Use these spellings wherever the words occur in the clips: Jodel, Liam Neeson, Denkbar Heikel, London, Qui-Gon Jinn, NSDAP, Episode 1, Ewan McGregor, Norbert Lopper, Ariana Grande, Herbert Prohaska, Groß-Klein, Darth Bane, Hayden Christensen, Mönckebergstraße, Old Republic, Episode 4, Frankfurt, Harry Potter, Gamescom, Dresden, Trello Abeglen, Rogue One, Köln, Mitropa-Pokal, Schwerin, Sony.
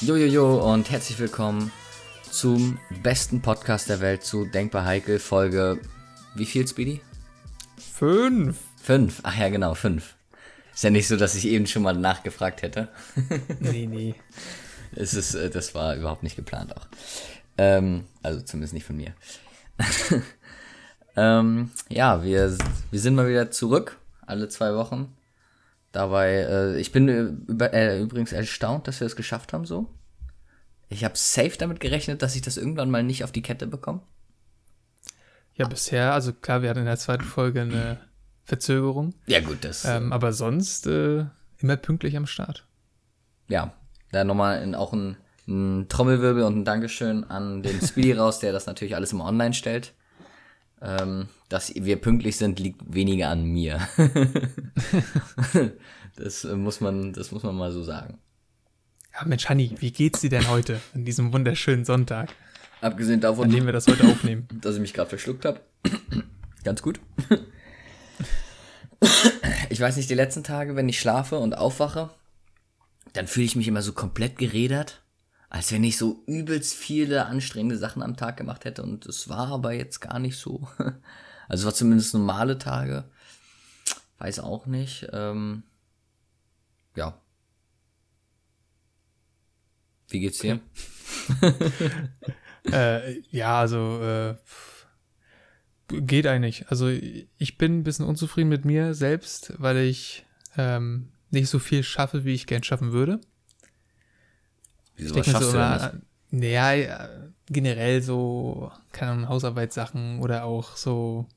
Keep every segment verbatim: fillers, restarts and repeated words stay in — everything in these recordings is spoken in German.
Jojojo und herzlich willkommen zum besten Podcast der Welt, zu Denkbar Heikel, Folge, wie viel, Speedy? Fünf. Fünf, ach ja genau, fünf. Ist ja nicht so, dass ich eben schon mal nachgefragt hätte. Nee, nee. Es ist, das war überhaupt nicht geplant auch. Ähm, also zumindest nicht von mir. ähm, ja, wir, wir sind mal wieder zurück, alle zwei Wochen. Dabei, äh, ich bin über, äh, übrigens erstaunt, dass wir es geschafft haben so. Ich habe safe damit gerechnet, dass ich das irgendwann mal nicht auf die Kette bekomme. Ja, ah. bisher, also klar, wir hatten in der zweiten Folge eine Verzögerung. Ja gut, das... Ähm, aber sonst äh, immer pünktlich am Start. Ja, da nochmal in, auch ein, ein Trommelwirbel und ein Dankeschön an den Speedy raus, der das natürlich alles immer online stellt. Ähm, dass wir pünktlich sind, liegt weniger an mir. das, äh, muss man, das muss man mal so sagen. Ja, Mensch, Hanni, wie geht's dir denn heute, an diesem wunderschönen Sonntag? Abgesehen davon, an dem wir das heute aufnehmen. Dass ich mich gerade verschluckt habe. Ganz gut. Ich weiß nicht, die letzten Tage, wenn ich schlafe und aufwache, dann fühle ich mich immer so komplett gerädert, als wenn ich so übelst viele anstrengende Sachen am Tag gemacht hätte. Und es war aber jetzt gar nicht so. Also es war zumindest normale Tage. Weiß auch nicht. Ähm, ja. Wie geht's dir? äh, ja, also... Äh Geht eigentlich. Also ich bin ein bisschen unzufrieden mit mir selbst, weil ich ähm, nicht so viel schaffe, wie ich gern schaffen würde. Wieso, was schaffst so, du denn das? Naja, generell so, keine Ahnung, Hausarbeitssachen oder auch so,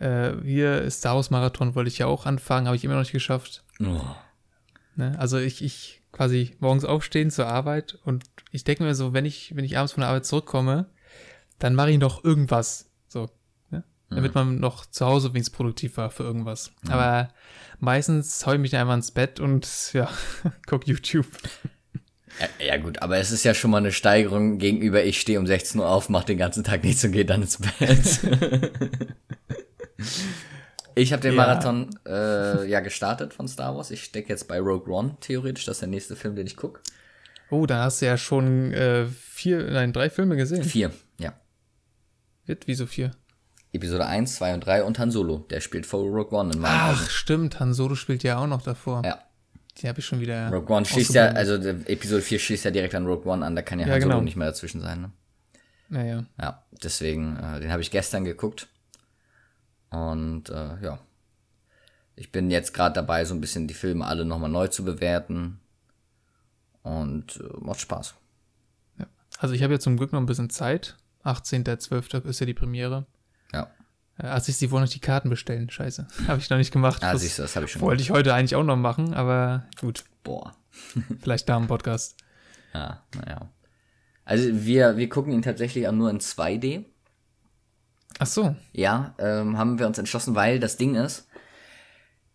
äh, hier Star Wars Marathon wollte ich ja auch anfangen, habe ich immer noch nicht geschafft. Oh. Ne? Also ich, ich quasi morgens aufstehen zur Arbeit und ich denke mir so, wenn ich, wenn ich abends von der Arbeit zurückkomme, dann mache ich noch irgendwas. So. Damit man noch zu Hause wenigstens produktiv war für irgendwas. Ja. Aber meistens haue ich mich einfach ins Bett und ja, guck YouTube. Ja, ja gut, aber es ist ja schon mal eine Steigerung gegenüber, ich stehe um sechzehn Uhr auf, mache den ganzen Tag nichts und gehe dann ins Bett. Ich habe den ja. Marathon äh, ja gestartet von Star Wars. Ich stecke jetzt bei Rogue One theoretisch, das ist der nächste Film, den ich gucke. Oh, da hast du ja schon äh, vier, nein, drei Filme gesehen. Vier, ja. Wird wieso vier? Episode eins, zwei und drei und Han Solo, der spielt vor Rogue One in meinem Ach, Augen. Stimmt, Han Solo spielt ja auch noch davor. Ja. Die habe ich schon wieder. Rogue One schießt ja, also Episode vier schießt ja direkt an Rogue One an, da kann ja, ja Han Solo genau. nicht mehr dazwischen sein, ne? Naja. Ja. ja, deswegen, äh, den habe ich gestern geguckt. Und äh, ja. Ich bin jetzt gerade dabei, so ein bisschen die Filme alle nochmal neu zu bewerten. Und äh, macht Spaß. Ja. Also ich habe ja zum Glück noch ein bisschen Zeit. achtzehnter zwölfter ist ja die Premiere. Ja. Also ich sie wollen noch die Karten bestellen, scheiße. Habe ich noch nicht gemacht. Ah, das siehst du, das habe ich schon wollte gemacht. Ich heute eigentlich auch noch machen, aber gut. Boah. Vielleicht da im Podcast. Ja, naja. Also wir, wir gucken ihn tatsächlich auch nur in zwei D. Ach so. Ja, ähm, haben wir uns entschlossen, weil das Ding ist,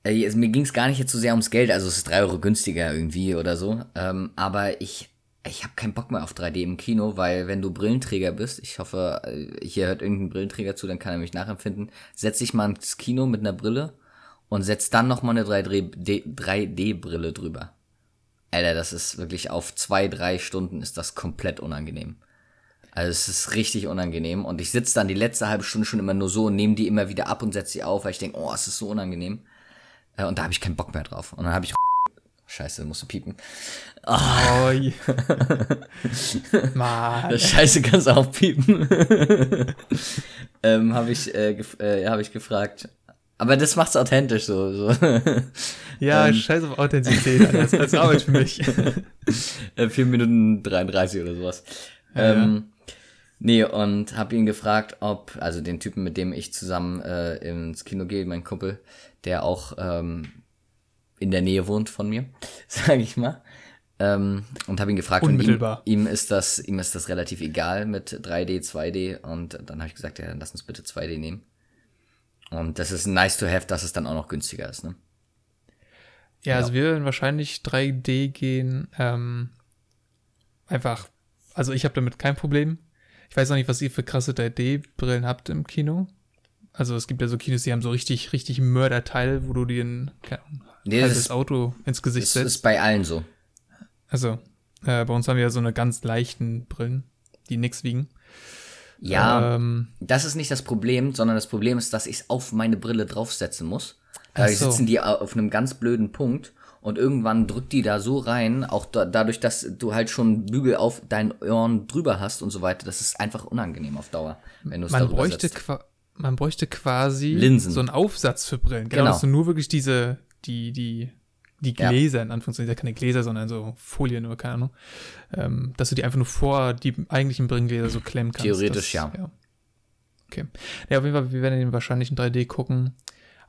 äh, mir ging es gar nicht jetzt so sehr ums Geld, also es ist drei Euro günstiger irgendwie oder so, ähm, aber ich... Ich habe keinen Bock mehr auf drei D im Kino, weil wenn du Brillenträger bist, ich hoffe, hier hört irgendein Brillenträger zu, dann kann er mich nachempfinden, setz dich mal ins Kino mit einer Brille und setz dann nochmal eine drei D-Brille drüber. Alter, das ist wirklich auf zwei, drei Stunden ist das komplett unangenehm. Also es ist richtig unangenehm und ich sitze dann die letzte halbe Stunde schon immer nur so und nehme die immer wieder ab und setze sie auf, weil ich denke, oh, es ist so unangenehm. Und da habe ich keinen Bock mehr drauf. Und dann habe ich... Scheiße, musst du piepen. Oh. Oh, yeah. Mann. Das Scheiße kannst du auch piepen. ähm, habe ich, äh, gef- äh, hab ich gefragt. Aber das macht's authentisch so. so. Ja, ähm, scheiß auf Authentizität. Das ist Arbeit für mich. vier Minuten dreiunddreißig oder sowas. Ja, ähm, ja. Nee, und habe ihn gefragt, ob, also den Typen, mit dem ich zusammen äh, ins Kino gehe, mein Kumpel, der auch... Ähm, in der Nähe wohnt von mir, sage ich mal. Ähm, und habe ihn gefragt und ihm, ihm, ist das, ihm ist das relativ egal mit drei D, zwei D und dann habe ich gesagt, ja, dann lass uns bitte zwei D nehmen. Und das ist nice to have, dass es dann auch noch günstiger ist, ne? Ja, ja. Also wir werden wahrscheinlich drei D gehen, ähm, einfach, also ich habe damit kein Problem, Ich weiß auch nicht, was ihr für krasse drei D Brillen habt im Kino. Also es gibt ja so Kinos, die haben so richtig, richtig Mörderteil, wo du dir ein nee, halbes das Auto ins Gesicht das setzt. Das ist bei allen so. Also, äh, bei uns haben wir ja so eine ganz leichten Brillen, die nix wiegen. Ja, ähm, das ist nicht das Problem, sondern das Problem ist, dass ich es auf meine Brille draufsetzen muss. Da so. sitzen die auf einem ganz blöden Punkt und irgendwann drückt die da so rein, auch da, dadurch, dass du halt schon Bügel auf deinen Ohren drüber hast und so weiter. Das ist einfach unangenehm auf Dauer, wenn du es darüber bräuchte setzt. Qua- man bräuchte quasi Linsen. So einen Aufsatz für Brillen. Genau, genau. Dass du nur wirklich diese, die, die, die Gläser, ja. in Anführungszeichen, ja keine Gläser, sondern so Folien, nur keine Ahnung, ähm, dass du die einfach nur vor die eigentlichen Brillengläser so klemmen kannst. Theoretisch, das, ja. ja. Okay. Ja, auf jeden Fall, wir werden den wahrscheinlich in drei D gucken,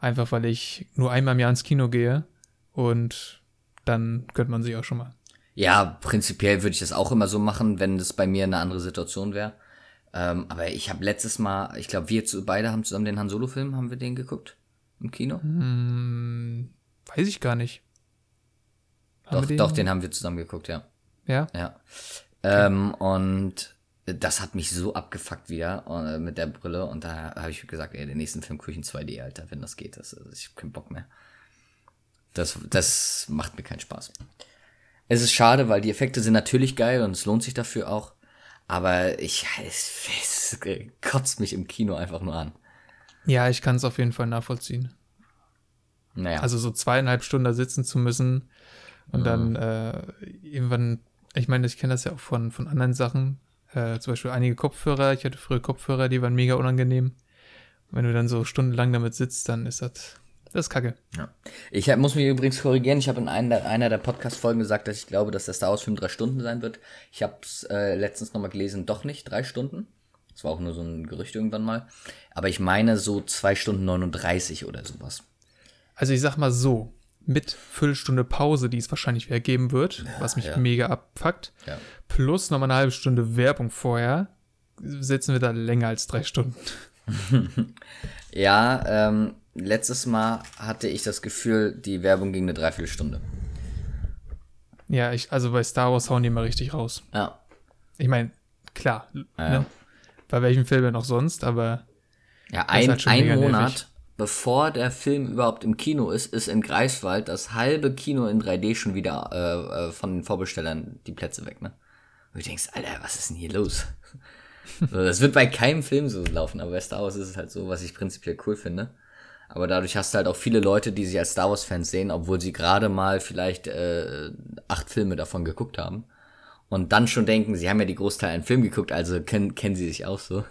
einfach weil ich nur einmal im Jahr ins Kino gehe und dann gönnt man sich auch schon mal. Ja, prinzipiell würde ich das auch immer so machen, wenn das bei mir eine andere Situation wäre. Ähm, aber ich habe letztes Mal, ich glaube, wir beide haben zusammen den Han Solo-Film, haben wir den geguckt? Im Kino? Hm, weiß ich gar nicht. Haben doch, den? doch, den haben wir zusammen geguckt, ja. Ja? Ja. Okay. Ähm, und das hat mich so abgefuckt wieder äh, mit der Brille. Und da habe ich gesagt, ey, den nächsten Film Küchen zwei D, Alter, wenn das geht. Das, also ich habe keinen Bock mehr. Das, das macht mir keinen Spaß. Es ist schade, weil die Effekte sind natürlich geil und es lohnt sich dafür auch. Aber ich, es, es kotzt mich im Kino einfach nur an. Ja, ich kann es auf jeden Fall nachvollziehen. Naja. Also so zweieinhalb Stunden da sitzen zu müssen und mhm. dann äh, irgendwann, ich meine, ich kenne das ja auch von, von anderen Sachen, äh, zum Beispiel einige Kopfhörer, ich hatte früher Kopfhörer, die waren mega unangenehm. Und wenn du dann so stundenlang damit sitzt, dann ist das, das ist kacke. Ja. Ich hab, muss mich übrigens korrigieren, ich habe in einer, einer der Podcast-Folgen gesagt, dass ich glaube, dass der Star Wars-Film drei Stunden sein wird. Ich habe es äh, letztens nochmal gelesen, doch nicht, drei Stunden. Das war auch nur so ein Gerücht irgendwann mal. Aber ich meine so zwei Stunden neununddreißig oder sowas. Also ich sag mal so, mit Viertelstunde Pause, die es wahrscheinlich wieder geben wird, ja, was mich ja. mega abfuckt, ja. plus nochmal eine halbe Stunde Werbung vorher, sitzen wir da länger als drei Stunden. ja, ähm, letztes Mal hatte ich das Gefühl, die Werbung ging eine Dreiviertelstunde. Ja, ich, also bei Star Wars hauen die immer richtig raus. Ja. Ich meine, klar, ja. ne? Bei welchem Film denn auch sonst, aber ja, ein, halt ein Monat. Nervig. Bevor der Film überhaupt im Kino ist, ist in Greifswald das halbe Kino in drei D schon wieder äh, von den Vorbestellern die Plätze weg, ne? Und du denkst, Alter, was ist denn hier los? so, das wird bei keinem Film so laufen, aber bei Star Wars ist es halt so, was ich prinzipiell cool finde. Aber dadurch hast du halt auch viele Leute, die sich als Star Wars-Fans sehen, obwohl sie gerade mal vielleicht äh, acht Filme davon geguckt haben. Und dann schon denken, sie haben ja die Großteil einen Film geguckt, also kennen, kennen sie sich auch so.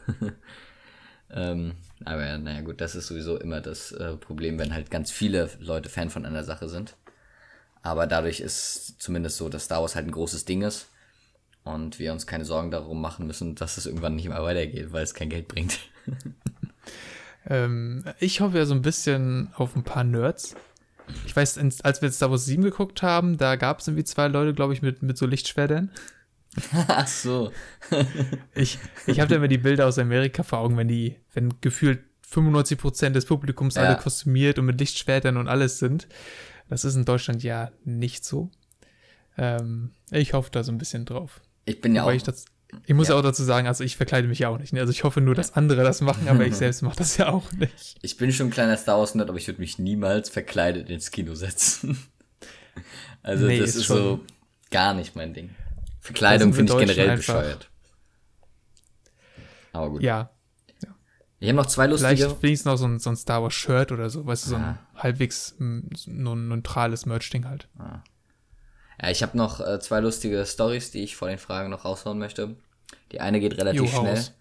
ähm, aber naja gut, das ist sowieso immer das äh, Problem, wenn halt ganz viele Leute Fan von einer Sache sind. Aber dadurch ist zumindest so, dass Star Wars halt ein großes Ding ist und wir uns keine Sorgen darum machen müssen, dass es irgendwann nicht mehr weitergeht, weil es kein Geld bringt. ähm, ich hoffe ja so ein bisschen auf ein paar Nerds. Ich weiß, als wir jetzt Star Wars sieben geguckt haben, da gab es irgendwie zwei Leute, glaube ich, mit, mit so Lichtschwertern. Ach so. ich ich habe da immer die Bilder aus Amerika vor Augen, wenn die, wenn gefühlt fünfundneunzig Prozent des Publikums ja. alle kostümiert und mit Lichtschwertern und alles sind. Das ist in Deutschland ja nicht so. Ähm, ich hoffe da so ein bisschen drauf. Ich bin ja Wobei auch... Ich, das, ich muss ja auch dazu sagen, also ich verkleide mich ja auch nicht. Ne? Also ich hoffe nur, dass andere das machen, aber ich selbst mache das ja auch nicht. Ich bin schon ein kleiner Star Wars-Nerd, aber ich würde mich niemals verkleidet ins Kino setzen. Also nee, das ist, ist so gar nicht mein Ding. Verkleidung finde ich generell einfach bescheuert. Aber gut. Ja. ja. Ich habe noch zwei lustige. Vielleicht wenigstens noch so ein, so ein Star Wars Shirt oder so, weißt du, so ah. ein halbwegs m, so ein neutrales Merch-Ding halt. Ah. Ja, ich habe noch äh, zwei lustige Storys, die ich vor den Fragen noch raushauen möchte. Die eine geht relativ jo, schnell. Aus.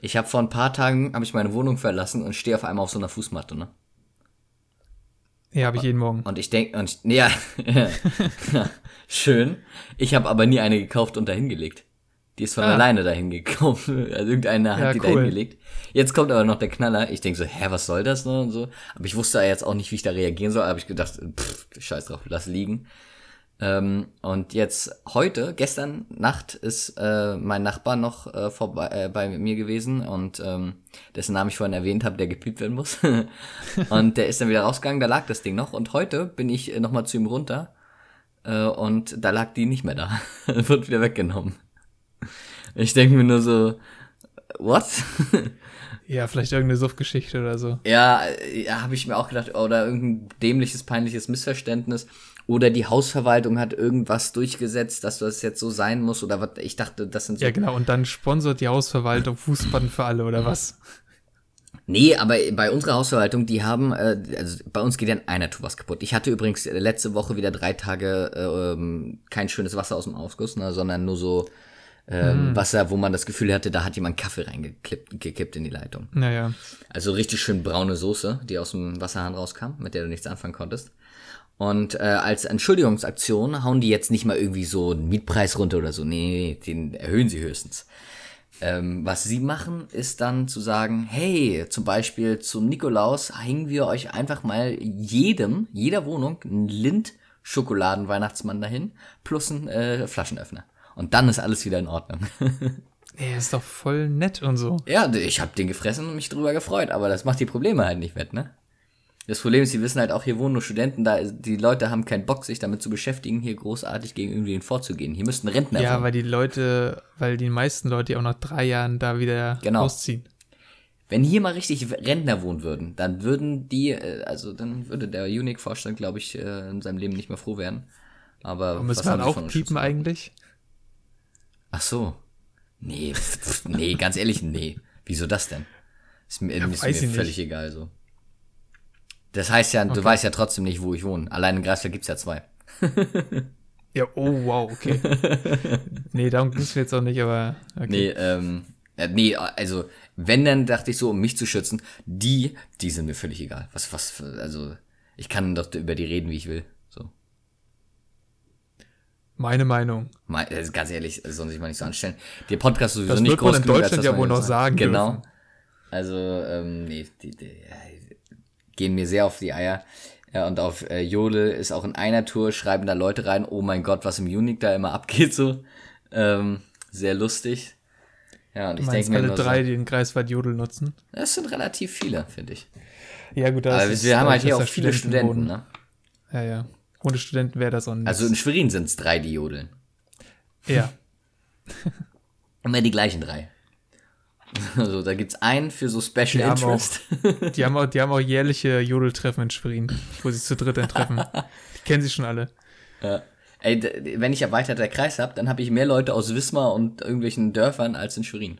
Ich habe vor ein paar Tagen habe ich meine Wohnung verlassen und stehe auf einmal auf so einer Fußmatte, ne? Ja, habe ich jeden Morgen. Und ich denke, und ich, ja, schön. Ich habe aber nie eine gekauft und dahin gelegt. Die ist von ah. alleine dahin gekommen. Also irgendeine hat ja, die cool. dahin gelegt. Jetzt kommt aber noch der Knaller. Ich denke so, hä, was soll das noch und so. Aber ich wusste jetzt auch nicht, wie ich da reagieren soll. Da habe ich gedacht, pff, scheiß drauf, lass liegen. Ähm, und jetzt heute, gestern Nacht ist äh, mein Nachbar noch äh, vorbei äh, bei mir gewesen und ähm, dessen Namen ich vorhin erwähnt habe, der gepiept werden muss. und der ist dann wieder rausgegangen, da lag das Ding noch und heute bin ich äh, nochmal zu ihm runter äh, und da lag die nicht mehr da. Wird wieder weggenommen. Ich denke mir nur so, what? Ja, vielleicht irgendeine Suff-Geschichte oder so. Ja, ja, habe ich mir auch gedacht. Oder irgendein dämliches, peinliches Missverständnis. Oder die Hausverwaltung hat irgendwas durchgesetzt, dass das jetzt so sein muss. Oder was? Ich dachte, das sind so. Ja, genau. Und dann sponsert die Hausverwaltung Fußball für alle oder was? Nee, aber bei unserer Hausverwaltung, die haben, äh, also bei uns geht ja in einer Tour was kaputt. Ich hatte übrigens letzte Woche wieder drei Tage ähm, kein schönes Wasser aus dem Aufguss, ne, sondern nur so ähm, hm. Wasser, wo man das Gefühl hatte, da hat jemand Kaffee reingekippt in die Leitung. Naja. Also richtig schön braune Soße, die aus dem Wasserhahn rauskam, mit der du nichts anfangen konntest. Und äh, als Entschuldigungsaktion hauen die jetzt nicht mal irgendwie so einen Mietpreis runter oder so. Nee, den erhöhen sie höchstens. Ähm, was sie machen, ist dann zu sagen, hey, zum Beispiel zum Nikolaus hängen wir euch einfach mal jedem, jeder Wohnung einen Lindt-Schokoladen-Weihnachtsmann dahin, plus einen äh, Flaschenöffner. Und dann ist alles wieder in Ordnung. Ja, ist doch voll nett und so. Ja, ich hab den gefressen und mich drüber gefreut, aber das macht die Probleme halt nicht wett, ne? Das Problem ist, sie wissen halt auch, hier wohnen nur Studenten, da die Leute haben keinen Bock, sich damit zu beschäftigen, hier großartig gegen irgendwen vorzugehen. Hier müssten Rentner Ja, fahren. weil die Leute, weil die meisten Leute ja auch nach drei Jahren da wieder genau. ausziehen. Wenn hier mal richtig Rentner wohnen würden, dann würden die, also dann würde der Unique-Vorstand, glaube ich, in seinem Leben nicht mehr froh werden. Aber müssen wir dann auch piepen eigentlich? Ach so. Nee, nee, ganz ehrlich, nee. Wieso das denn? Ist mir, ja, ist mir völlig nicht. egal so. Das heißt ja, du okay. weißt ja trotzdem nicht, wo ich wohne. Allein in Greifswald gibt's ja zwei. Ja, oh wow, okay. Nee, darum ging's jetzt auch nicht, aber okay. Nee, ähm, nee, also, wenn, dann dachte ich so, um mich zu schützen, die, die sind mir völlig egal. Was, was, also, ich kann doch über die reden, wie ich will, so. Meine Meinung. Meine, also ganz ehrlich, sollen sich mal nicht so anstellen. Der Podcast ist sowieso das nicht groß genug. Das wird man in Deutschland ja wohl noch sagen dürfen. Genau. Also, ähm, nee, die, die, ja, gehen mir sehr auf die Eier. Ja, und auf äh, Jodel ist auch in einer Tour, schreiben da Leute rein, oh mein Gott, was im Unique da immer abgeht, so. Ähm, sehr lustig. Ja, und ich denke mir alle drei, so, die den Kreiswald Jodel nutzen? Das sind relativ viele, finde ich. Ja, gut, das aber ist, wir haben halt hier auch viele Studenten, Studenten, ne? Ja, ja. Ohne Studenten wäre das auch nicht. Also in Schwerin sind es drei, die jodeln. Ja. Immer die gleichen drei. Also, da gibt's einen für so Special die Interest. Haben auch, die, haben auch, die haben auch jährliche Jodeltreffen in Schwerin, wo sie zu dritt dann treffen. Die kennen sie schon alle. Ja. Ey, d- wenn ich erweiterter Kreis habe, dann habe ich mehr Leute aus Wismar und irgendwelchen Dörfern als in Schwerin.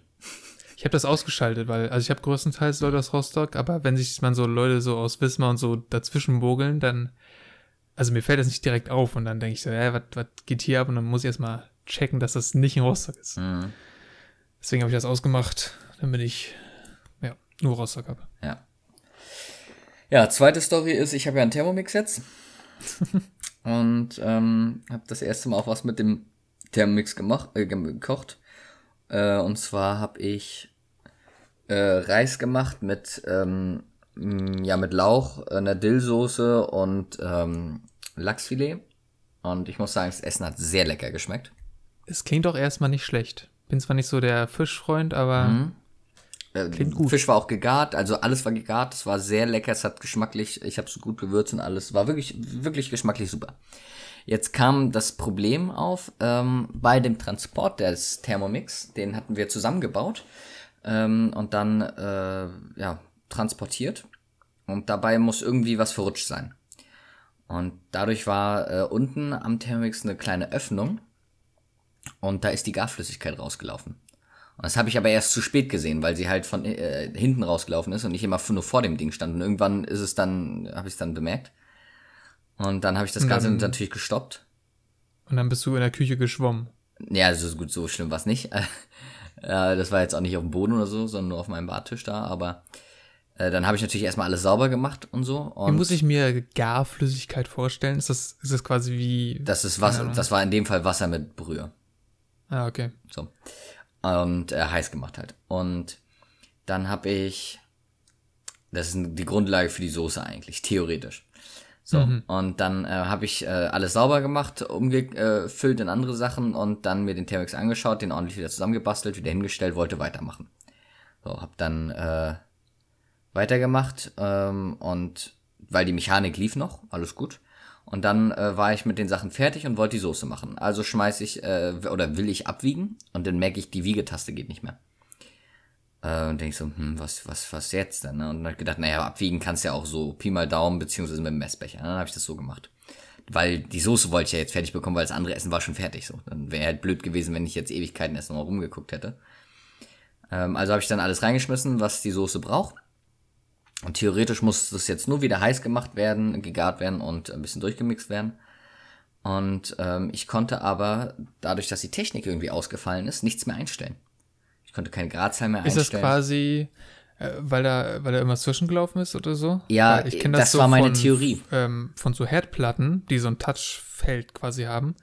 Ich habe das ausgeschaltet, weil, also ich habe größtenteils Leute aus Rostock, aber wenn sich man so Leute so aus Wismar und so dazwischen bogeln, dann, also mir fällt das nicht direkt auf und dann denke ich so, ja, was, was geht hier ab? Und dann muss ich erstmal checken, dass das nicht in Rostock ist. Mhm. Deswegen habe ich das ausgemacht, damit ich ja, nur Rostock habe. Ja. Ja, zweite Story ist, ich habe ja einen Thermomix jetzt und ähm, habe das erste Mal auch was mit dem Thermomix gemacht, äh, gekocht. Äh, und zwar habe ich äh, Reis gemacht mit, ähm, ja, mit Lauch, einer Dillsoße und ähm, Lachsfilet. Und ich muss sagen, das Essen hat sehr lecker geschmeckt. Es klingt doch erstmal nicht schlecht. Bin zwar nicht so der Fischfreund, aber mhm. klingt gut. Fisch war auch gegart, also alles war gegart, es war sehr lecker, es hat geschmacklich, ich habe es gut gewürzt und alles, war wirklich wirklich geschmacklich super. Jetzt kam das Problem auf, ähm, bei dem Transport des Thermomix, den hatten wir zusammengebaut ähm, und dann äh, ja, transportiert und dabei muss irgendwie was verrutscht sein. Und dadurch war äh, unten am Thermomix eine kleine Öffnung. Und da ist die Garflüssigkeit rausgelaufen. Und das habe ich aber erst zu spät gesehen, weil sie halt von äh, hinten rausgelaufen ist und ich immer nur vor dem Ding stand. Und irgendwann ist es dann, habe ich es dann bemerkt. Und dann habe ich das und Ganze dann, natürlich gestoppt. Und dann bist du in der Küche geschwommen. Ja, also gut, so schlimm war es nicht. äh, das war jetzt auch nicht auf dem Boden oder so, sondern nur auf meinem Bartisch da. Aber äh, dann habe ich natürlich erstmal alles sauber gemacht und so. Und wie muss ich mir Garflüssigkeit vorstellen? Ist das, ist das quasi wie... Das ist Wasser, das war in dem Fall Wasser mit Brühe. Ah, okay. So. Und äh, heiß gemacht halt. Und dann habe ich, das ist die Grundlage für die Soße eigentlich, theoretisch. So, mhm. Und dann äh, habe ich äh, alles sauber gemacht, umgefüllt äh, in andere Sachen und dann mir den Thermomix angeschaut, den ordentlich wieder zusammengebastelt, wieder hingestellt, wollte weitermachen. So, habe dann äh, weitergemacht ähm, und weil die Mechanik lief noch, alles gut. Und dann äh, war ich mit den Sachen fertig und wollte die Soße machen. Also schmeiß ich, äh, oder will ich abwiegen und dann merke ich, die Wiegetaste geht nicht mehr. Äh, und denke ich so, hm, was, was, was jetzt denn? Ne? Und dann habe ich gedacht, naja, abwiegen kannst du ja auch so Pi mal Daumen, beziehungsweise mit dem Messbecher. Dann habe ich das so gemacht. Weil die Soße wollte ich ja jetzt fertig bekommen, weil das andere Essen war schon fertig. So. Dann wäre halt blöd gewesen, wenn ich jetzt Ewigkeiten erst noch rumgeguckt hätte. Ähm, also habe ich dann alles reingeschmissen, was die Soße braucht. Und theoretisch muss das jetzt nur wieder heiß gemacht werden, gegart werden und ein bisschen durchgemixt werden. Und ähm, ich konnte aber, dadurch, dass die Technik irgendwie ausgefallen ist, nichts mehr einstellen. Ich konnte keine Gradzahl mehr einstellen. Ist das quasi, äh, weil da weil da irgendwas zwischengelaufen ist oder so? Ja, ich das, das so war meine von, Theorie. Ähm, von so Herdplatten, die so ein Touchfeld quasi haben.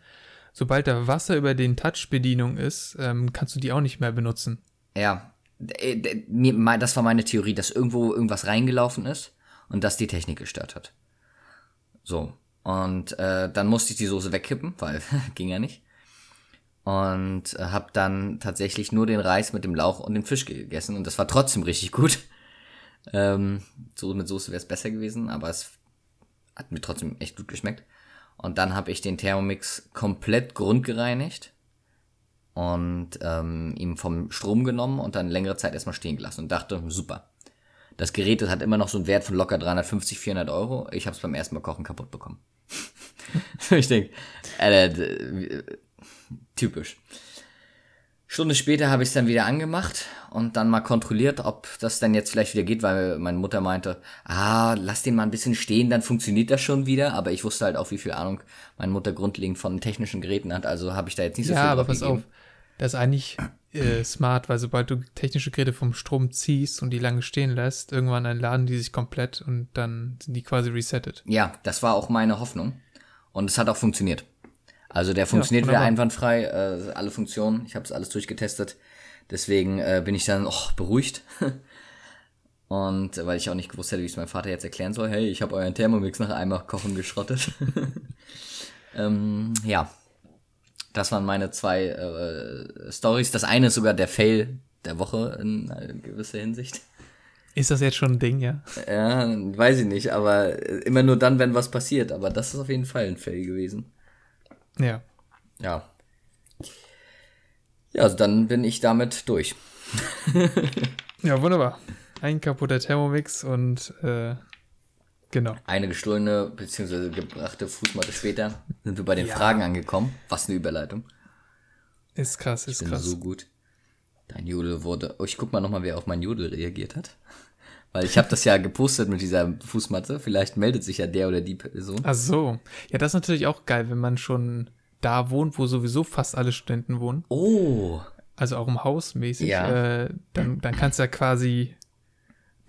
Sobald da Wasser über den Touchbedienung ist, ähm, kannst du die auch nicht mehr benutzen. Ja, das war meine Theorie, dass irgendwo irgendwas reingelaufen ist und dass die Technik gestört hat. So, und äh, dann musste ich die Soße wegkippen, weil ging ja nicht. Und äh, habe dann tatsächlich nur den Reis mit dem Lauch und dem Fisch gegessen und das war trotzdem richtig gut. Ähm, so mit Soße wäre es besser gewesen, aber es hat mir trotzdem echt gut geschmeckt. Und dann habe ich den Thermomix komplett grundgereinigt. Und ähm, ihm vom Strom genommen und dann längere Zeit erstmal stehen gelassen und dachte, super. Das Gerät hat immer noch so einen Wert von locker dreihundertfünfzig, vierhundert Euro. Ich habe es beim ersten Mal kochen kaputt bekommen. Ich denke, äh, äh, typisch. Stunde später habe ich es dann wieder angemacht und dann mal kontrolliert, ob das dann jetzt vielleicht wieder geht, weil meine Mutter meinte, ah, lass den mal ein bisschen stehen, dann funktioniert das schon wieder. Aber ich wusste halt auch, wie viel Ahnung meine Mutter grundlegend von technischen Geräten hat, also habe ich da jetzt nicht so ja, viel drauf gegeben. Ja, aber pass auf. Das ist eigentlich äh, smart, weil sobald du technische Geräte vom Strom ziehst und die lange stehen lässt, irgendwann entladen die sich komplett und dann sind die quasi resettet. Ja, das war auch meine Hoffnung und es hat auch funktioniert. Also der funktioniert ja, wieder einwandfrei, äh, alle Funktionen, ich habe es alles durchgetestet, deswegen äh, bin ich dann oh, beruhigt und äh, weil ich auch nicht gewusst hätte, wie es meinem Vater jetzt erklären soll, hey, ich habe euren Thermomix nach einmal kochen geschrottet. ähm, ja. Das waren meine zwei äh, Storys. Das eine ist sogar der Fail der Woche in äh, gewisser Hinsicht. Ist das jetzt schon ein Ding, ja? Ja, weiß ich nicht, aber immer nur dann, wenn was passiert. Aber das ist auf jeden Fall ein Fail gewesen. Ja. Ja. Ja, also dann bin ich damit durch. Ja, wunderbar. Ein kaputter Thermomix und äh, genau. Eine gestohlene bzw. gebrachte Fußmatte später sind wir bei den ja. Fragen angekommen. Was eine Überleitung. Ist krass, ist ich bin krass. So gut. Dein Jodel wurde. Oh, ich guck mal nochmal, wer auf mein Jodel reagiert hat. Weil ich habe das ja gepostet mit dieser Fußmatte. Vielleicht meldet sich ja der oder die Person. Ach so. Ja, das ist natürlich auch geil, wenn man schon da wohnt, wo sowieso fast alle Studenten wohnen. Oh. Also auch im Haus mäßig. Ja. Äh, dann, dann kannst du ja quasi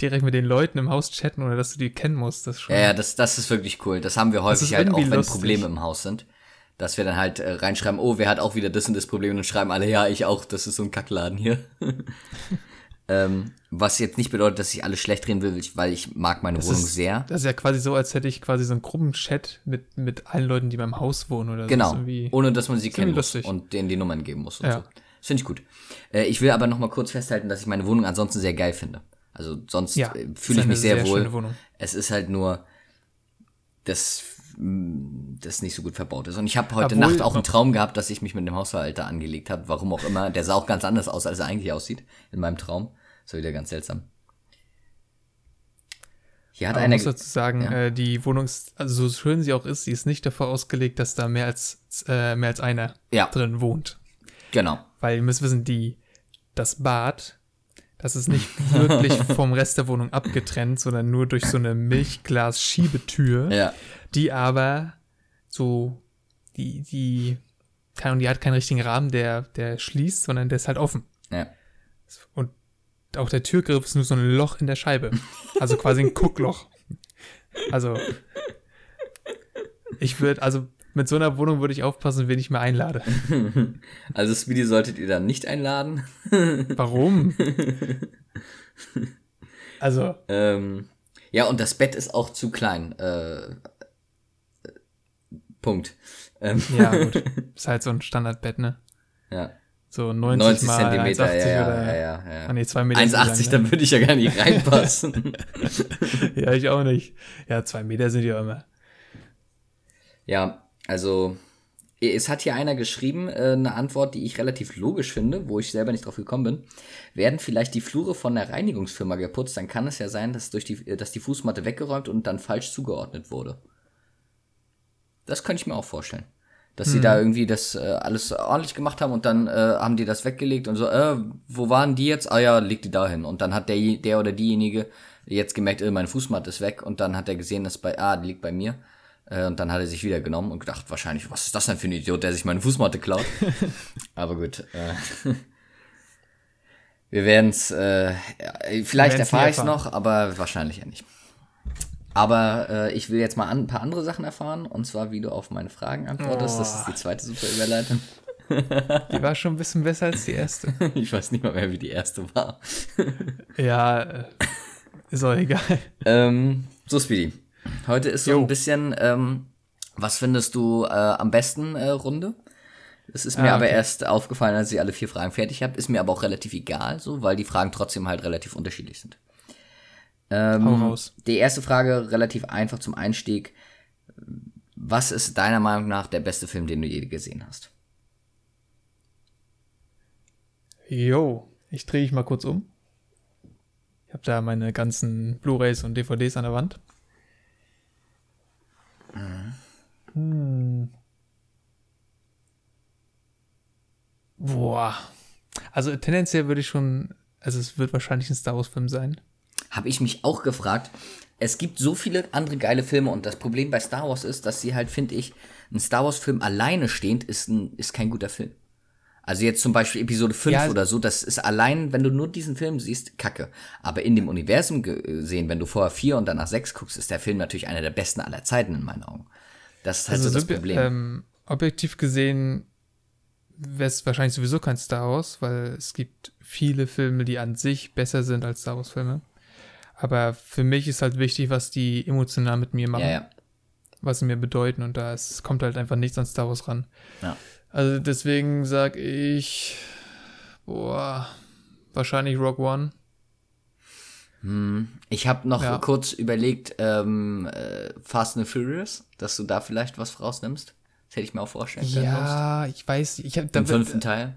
direkt mit den Leuten im Haus chatten, oder dass du die kennen musst. Das schon. Ja, ja, das, das ist wirklich cool. Das haben wir häufig halt auch, wenn lustig. Probleme im Haus sind. Dass wir dann halt äh, reinschreiben, oh, wer hat auch wieder das und das Problem, und dann schreiben alle, ja, ich auch, das ist so ein Kackladen hier. ähm, was jetzt nicht bedeutet, dass ich alle schlecht reden will, weil ich mag meine das Wohnung ist, sehr. Das ist ja quasi so, als hätte ich quasi so einen Gruppenchat mit, mit allen Leuten, die beim Haus wohnen oder so. Genau, ohne dass man sie kennen muss und denen die Nummern geben muss und ja. so. Das finde ich gut. Äh, ich will aber noch mal kurz festhalten, dass ich meine Wohnung ansonsten sehr geil finde. Also sonst ja, fühle ich mich sehr, sehr wohl. Es ist halt nur, dass das nicht so gut verbaut ist. Und ich habe heute Obwohl, Nacht auch einen Traum gehabt, dass ich mich mit dem Hausverwalter angelegt habe. Warum auch immer. Der sah auch ganz anders aus, als er eigentlich aussieht in meinem Traum. Das war wieder ganz seltsam. Hier hat einer muss dazu sagen, ja. die Wohnung, ist, also so schön sie auch ist, sie ist nicht davor ausgelegt, dass da mehr als äh, mehr als einer ja. drin wohnt. Genau. Weil ihr müsst wissen, die das Bad das ist nicht wirklich vom Rest der Wohnung abgetrennt, sondern nur durch so eine Milchglas-Schiebetür, ja. die aber so, die, die, keine Ahnung, die hat keinen richtigen Rahmen, der, der schließt, sondern der ist halt offen. Ja. Und auch der Türgriff ist nur so ein Loch in der Scheibe. Also quasi ein Guckloch. Also, ich würde, also, mit so einer Wohnung würde ich aufpassen, wen ich mir einlade. Also Speedy solltet ihr dann nicht einladen. Warum? Also. Ähm, ja, und das Bett ist auch zu klein. Äh, Punkt. Ähm. Ja, gut. Ist halt so ein Standardbett, ne? Ja. So neunzig, neunzig mal Zentimeter, eins achtzig ja, oder, ja, ja, ja. Nee, zwei Meter. eins achtzig, dann würde ich ja gar nicht reinpassen. Ja, ich auch nicht. Ja, zwei Meter sind ja immer. Ja, also, Es hat hier einer geschrieben, eine Antwort, die ich relativ logisch finde, wo ich selber nicht drauf gekommen bin. Werden vielleicht die Flure von der Reinigungsfirma geputzt, dann kann es ja sein, dass, durch die, dass die Fußmatte weggeräumt und dann falsch zugeordnet wurde. Das könnte ich mir auch vorstellen. Dass hm. sie da irgendwie das äh, alles ordentlich gemacht haben und dann äh, haben die das weggelegt und so, äh, wo waren die jetzt? Ah ja, leg die da hin. Und dann hat der, der oder diejenige jetzt gemerkt, äh, meine Fußmatte ist weg und dann hat er gesehen, dass bei, ah, die liegt bei mir. Und dann hat er sich wieder genommen und gedacht, wahrscheinlich, was ist das denn für ein Idiot, der sich meine Fußmatte klaut? Aber gut. Äh, wir werden es, äh, vielleicht erfahre ich es noch, aber wahrscheinlich ja nicht. Aber äh, ich will jetzt mal an, ein paar andere Sachen erfahren, und zwar, wie du auf meine Fragen antwortest. Oh. Das ist die zweite super Überleitung. Die war schon ein bisschen besser als die erste. Ich weiß nicht mal mehr, wie die erste war. Ja, ist auch egal. Ähm, so, Speedy. Heute ist so jo. ein bisschen, ähm, was findest du äh, am besten äh, Runde? Es ist mir ah, okay. aber erst aufgefallen, als ich alle vier Fragen fertig habe. Ist mir aber auch relativ egal, so, weil die Fragen trotzdem halt relativ unterschiedlich sind. Ähm, Hau raus. Die erste Frage, relativ einfach zum Einstieg. Was ist deiner Meinung nach der beste Film, den du je gesehen hast? Jo, ich drehe mich mal kurz um. Ich habe da meine ganzen Blu-rays und D V Ds an der Wand. Hm. Boah. Also tendenziell würde ich schon, also es wird wahrscheinlich ein Star Wars Film sein. Habe ich mich auch gefragt. Es gibt so viele andere geile Filme und das Problem bei Star Wars ist, dass sie halt, finde ich, ein Star Wars Film alleine stehend ist, ein, ist kein guter Film. Also jetzt zum Beispiel Episode fünf ja, oder so, das ist allein, wenn du nur diesen Film siehst, kacke. Aber in dem Universum gesehen, wenn du vorher vier und danach sechs guckst, ist der Film natürlich einer der besten aller Zeiten in meinen Augen. Das ist halt also so das ob, Problem. Ähm, objektiv gesehen wäre es wahrscheinlich sowieso kein Star Wars, weil es gibt viele Filme, die an sich besser sind als Star Wars Filme. Aber für mich ist halt wichtig, was die emotional mit mir machen. Ja, ja. Was sie mir bedeuten und da ist, kommt halt einfach nichts an Star Wars ran. Ja. Also deswegen sag ich, boah, wahrscheinlich Rogue One. Hm, ich habe noch ja. kurz überlegt, ähm, äh, Fast and Furious, dass du da vielleicht was rausnimmst. Das hätte ich mir auch vorstellen können. Ja, sonst. Ich weiß, ich habe den fünften Teil.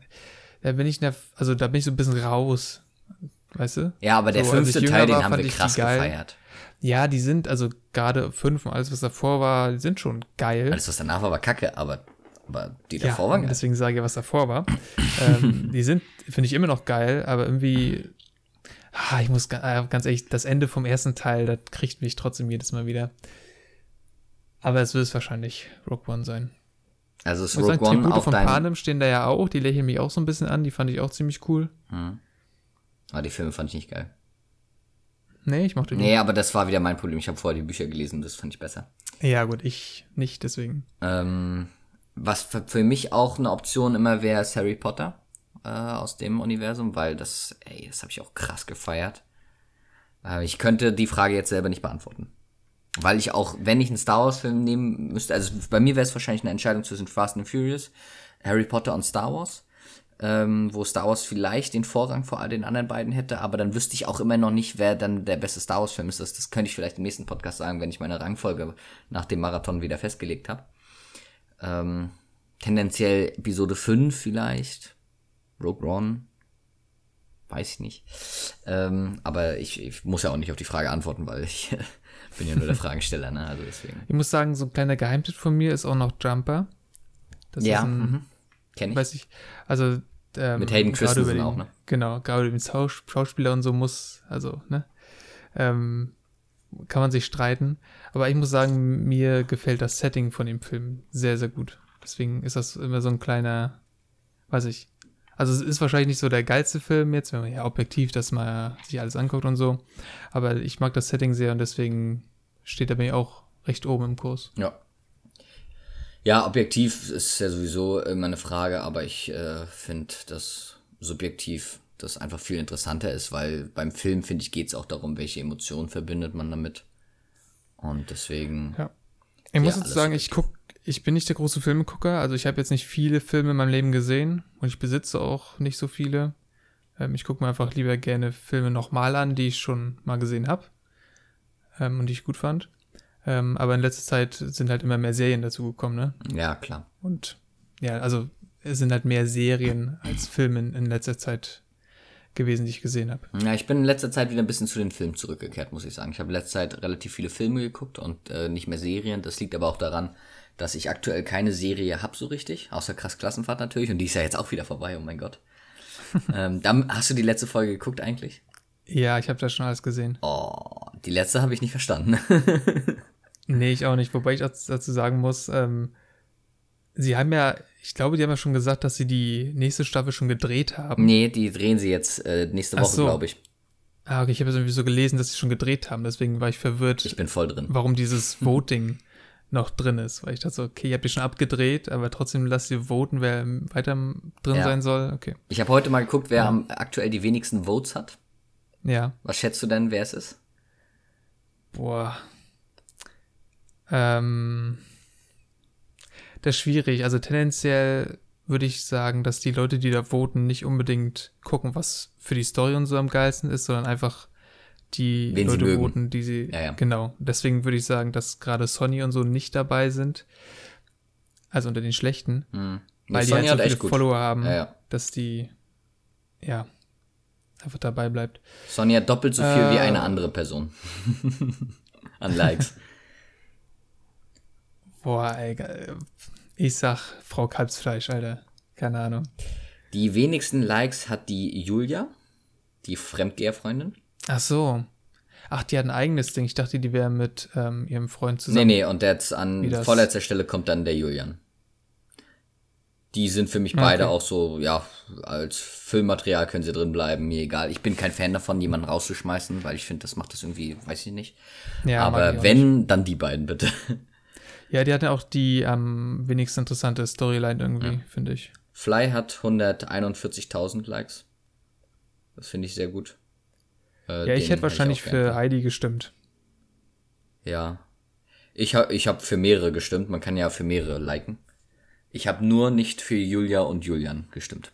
Da bin ich, der, also da bin ich so ein bisschen raus, weißt du? Ja, aber der so, fünfte Teil, war, den haben wir krass gefeiert. Ja, die sind, also gerade fünf und alles, was davor war, die sind schon geil. Alles, was danach war, war kacke, aber... Aber die ja, davor waren geil. Deswegen sage ich, was davor war. ähm, die sind, finde ich, immer noch geil, aber irgendwie, ah, ich muss äh, ganz ehrlich, das Ende vom ersten Teil, das kriegt mich trotzdem jedes Mal wieder. Aber es wird es wahrscheinlich Rogue One sein. Also es ist Rogue One Tribute auf von deinem... Panem stehen da ja auch, die lächeln mich auch so ein bisschen an, die fand ich auch ziemlich cool. Hm. Aber die Filme fand ich nicht geil. Nee, ich mochte die Nee, nicht. Aber das war wieder mein Problem. Ich habe vorher die Bücher gelesen, das fand ich besser. Ja gut, ich nicht, deswegen. Ähm... Was für mich auch eine Option immer wäre, ist Harry Potter äh, aus dem Universum, weil das, ey, das habe ich auch krass gefeiert. Äh, ich könnte die Frage jetzt selber nicht beantworten. Weil ich auch, wenn ich einen Star Wars-Film nehmen müsste, also bei mir wäre es wahrscheinlich eine Entscheidung zwischen Fast and Furious, Harry Potter und Star Wars, ähm, wo Star Wars vielleicht den Vorrang vor all den anderen beiden hätte, aber dann wüsste ich auch immer noch nicht, wer dann der beste Star Wars-Film ist. Das, das könnte ich vielleicht im nächsten Podcast sagen, wenn ich meine Rangfolge nach dem Marathon wieder festgelegt habe. Ähm, tendenziell Episode fünf vielleicht, Rogue One, weiß ich nicht. Ähm, aber ich, ich muss ja auch nicht auf die Frage antworten, weil ich bin ja nur der Fragesteller, ne? Also deswegen. Ich muss sagen, so ein kleiner Geheimtipp von mir ist auch noch Jumper. Das ja, mhm. kenne ich. Weiß ich. Also ähm, mit Hayden Christensen den, auch, ne? Genau, gerade über den Schauspieler und so muss, also ne, ähm, kann man sich streiten. Aber ich muss sagen, mir gefällt das Setting von dem Film sehr, sehr gut. Deswegen ist das immer so ein kleiner, weiß ich, also es ist wahrscheinlich nicht so der geilste Film jetzt, wenn man ja objektiv das mal sich alles anguckt und so. Aber ich mag das Setting sehr und deswegen steht er mir auch recht oben im Kurs. Ja. Ja, objektiv ist ja sowieso immer eine Frage, aber ich äh, finde, dass subjektiv das einfach viel interessanter ist, weil beim Film, finde ich, geht es auch darum, welche Emotionen verbindet man damit. Und deswegen... Ja. Ich muss jetzt sagen, ich guck, ich bin nicht der große Filmegucker, also ich habe jetzt nicht viele Filme in meinem Leben gesehen und ich besitze auch nicht so viele. Ähm, ich gucke mir einfach lieber gerne Filme nochmal an, die ich schon mal gesehen habe ähm, und die ich gut fand. Ähm, aber in letzter Zeit sind halt immer mehr Serien dazu gekommen, ne? Ja, klar. Und ja, also es sind halt mehr Serien als Filme in, in letzter Zeit gewesen, die ich gesehen habe. Ja, ich bin in letzter Zeit wieder ein bisschen zu den Filmen zurückgekehrt, muss ich sagen. Ich habe in letzter Zeit relativ viele Filme geguckt und äh, nicht mehr Serien. Das liegt aber auch daran, dass ich aktuell keine Serie habe so richtig, außer krass Klassenfahrt natürlich. Und die ist ja jetzt auch wieder vorbei, oh mein Gott. ähm, dann hast du die letzte Folge geguckt eigentlich? Ja, ich habe da schon alles gesehen. Oh, die letzte habe ich nicht verstanden. Nee, ich auch nicht. Wobei ich dazu sagen muss, ähm, sie haben ja, ich glaube, die haben ja schon gesagt, dass sie die nächste Staffel schon gedreht haben. Nee, die drehen sie jetzt äh, nächste Woche, so. Glaube ich. Ah, okay, ich habe es irgendwie so gelesen, dass sie schon gedreht haben, deswegen war ich verwirrt. Ich bin voll drin. Warum dieses Voting noch drin ist, weil ich dachte so, okay, ihr habt die schon abgedreht, aber trotzdem lasst ihr voten, wer weiter drin ja. sein soll. Okay. Ich habe heute mal geguckt, wer ja. am, aktuell die wenigsten Votes hat. Ja. Was schätzt du denn, wer es ist? Boah. Ähm... Das ist schwierig. Also tendenziell würde ich sagen, dass die Leute, die da voten, nicht unbedingt gucken, was für die Story und so am geilsten ist, sondern einfach die Wen Leute voten, die sie... Ja, ja. Genau. Deswegen würde ich sagen, dass gerade Sony und so nicht dabei sind. Also unter den Schlechten. Mhm. Weil die, die halt so viele Follower haben, ja, ja. dass die... Ja... einfach dabei bleibt. Sony hat doppelt so viel äh, wie eine andere Person. An Likes. Boah, ey, ich sag Frau Kalbsfleisch, Alter. Keine Ahnung. Die wenigsten Likes hat die Julia, die Fremdgeherfreundin. Ach so. Ach, die hat ein eigenes Ding. Ich dachte, die wäre mit ähm, ihrem Freund zusammen. Nee, nee, und jetzt an vorletzter Stelle kommt dann der Julian. Die sind für mich beide okay. auch so, ja, als Filmmaterial können sie drin bleiben, mir egal. Ich bin kein Fan davon, jemanden rauszuschmeißen, weil ich finde, das macht das irgendwie, weiß ich nicht. Ja, aber wenn, nicht. Dann die beiden bitte. Ja, die hatten auch die am ähm, wenigsten interessante Storyline irgendwie, ja. finde ich. Fly hat hunderteinundvierzigtausend Likes. Das finde ich sehr gut. Äh, ja, ich hätte wahrscheinlich ich für Heidi gestimmt. Ja. Ich habe ich hab für mehrere gestimmt, man kann ja für mehrere liken. Ich habe nur nicht für Julia und Julian gestimmt.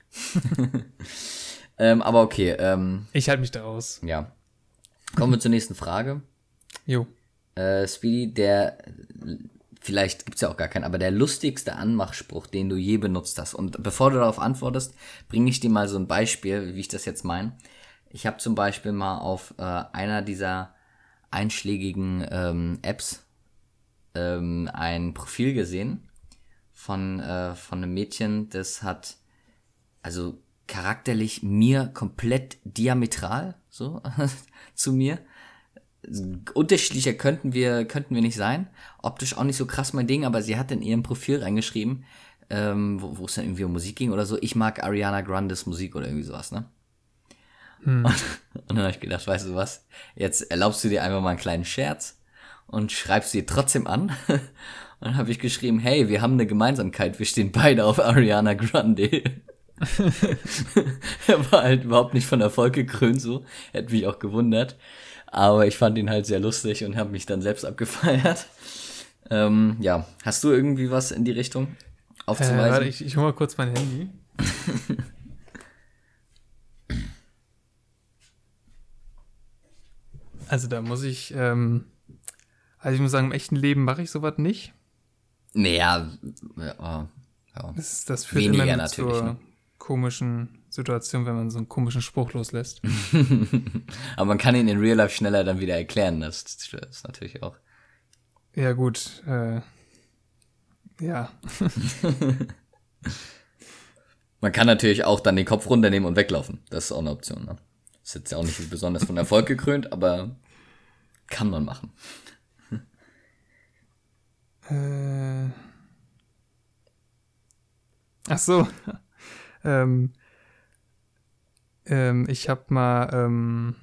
ähm, aber okay. Ähm, ich halte mich da aus. Ja. Kommen wir zur nächsten Frage. Jo. Äh, Speedy, der, vielleicht gibt's ja auch gar keinen, aber der lustigste Anmachspruch, den du je benutzt hast. Und bevor du darauf antwortest, bringe ich dir mal so ein Beispiel, wie ich das jetzt meine. Ich habe zum Beispiel mal auf äh, einer dieser einschlägigen ähm, Apps ähm, ein Profil gesehen. Von, äh, von einem Mädchen, das hat, also charakterlich mir komplett diametral, so, zu mir. Unterschiedlicher könnten wir, könnten wir nicht sein. Optisch auch nicht so krass mein Ding, aber sie hat in ihrem Profil reingeschrieben, ähm, wo, wo es dann irgendwie um Musik ging oder so, ich mag Ariana Grandes Musik oder irgendwie sowas, ne? Hm. Und, und dann habe ich gedacht, weißt du was, jetzt erlaubst du dir einfach mal einen kleinen Scherz und schreibst sie trotzdem an. Und dann habe ich geschrieben, hey, wir haben eine Gemeinsamkeit, wir stehen beide auf Ariana Grande. Er war halt überhaupt nicht von Erfolg gekrönt, so. Hätte mich auch gewundert. Aber ich fand ihn halt sehr lustig und habe mich dann selbst abgefeiert. Ähm, ja, hast du irgendwie was in die Richtung aufzuweisen? Äh, warte, ich, ich hole mal kurz mein Handy. Also da muss ich, ähm, also ich muss sagen, im echten Leben mache ich sowas nicht. Naja, ja, ja. Das, das führt weniger immer zur ne? komischen Situation, wenn man so einen komischen Spruch loslässt. Aber man kann ihn in Real Life schneller dann wieder erklären, das ist natürlich auch. Ja gut, äh, ja. Man kann natürlich auch dann den Kopf runternehmen und weglaufen, das ist auch eine Option. Ne? Ist jetzt ja auch nicht besonders von Erfolg gekrönt, aber kann man machen. Äh. Ach so. ähm, ähm, ich habe mal, ähm,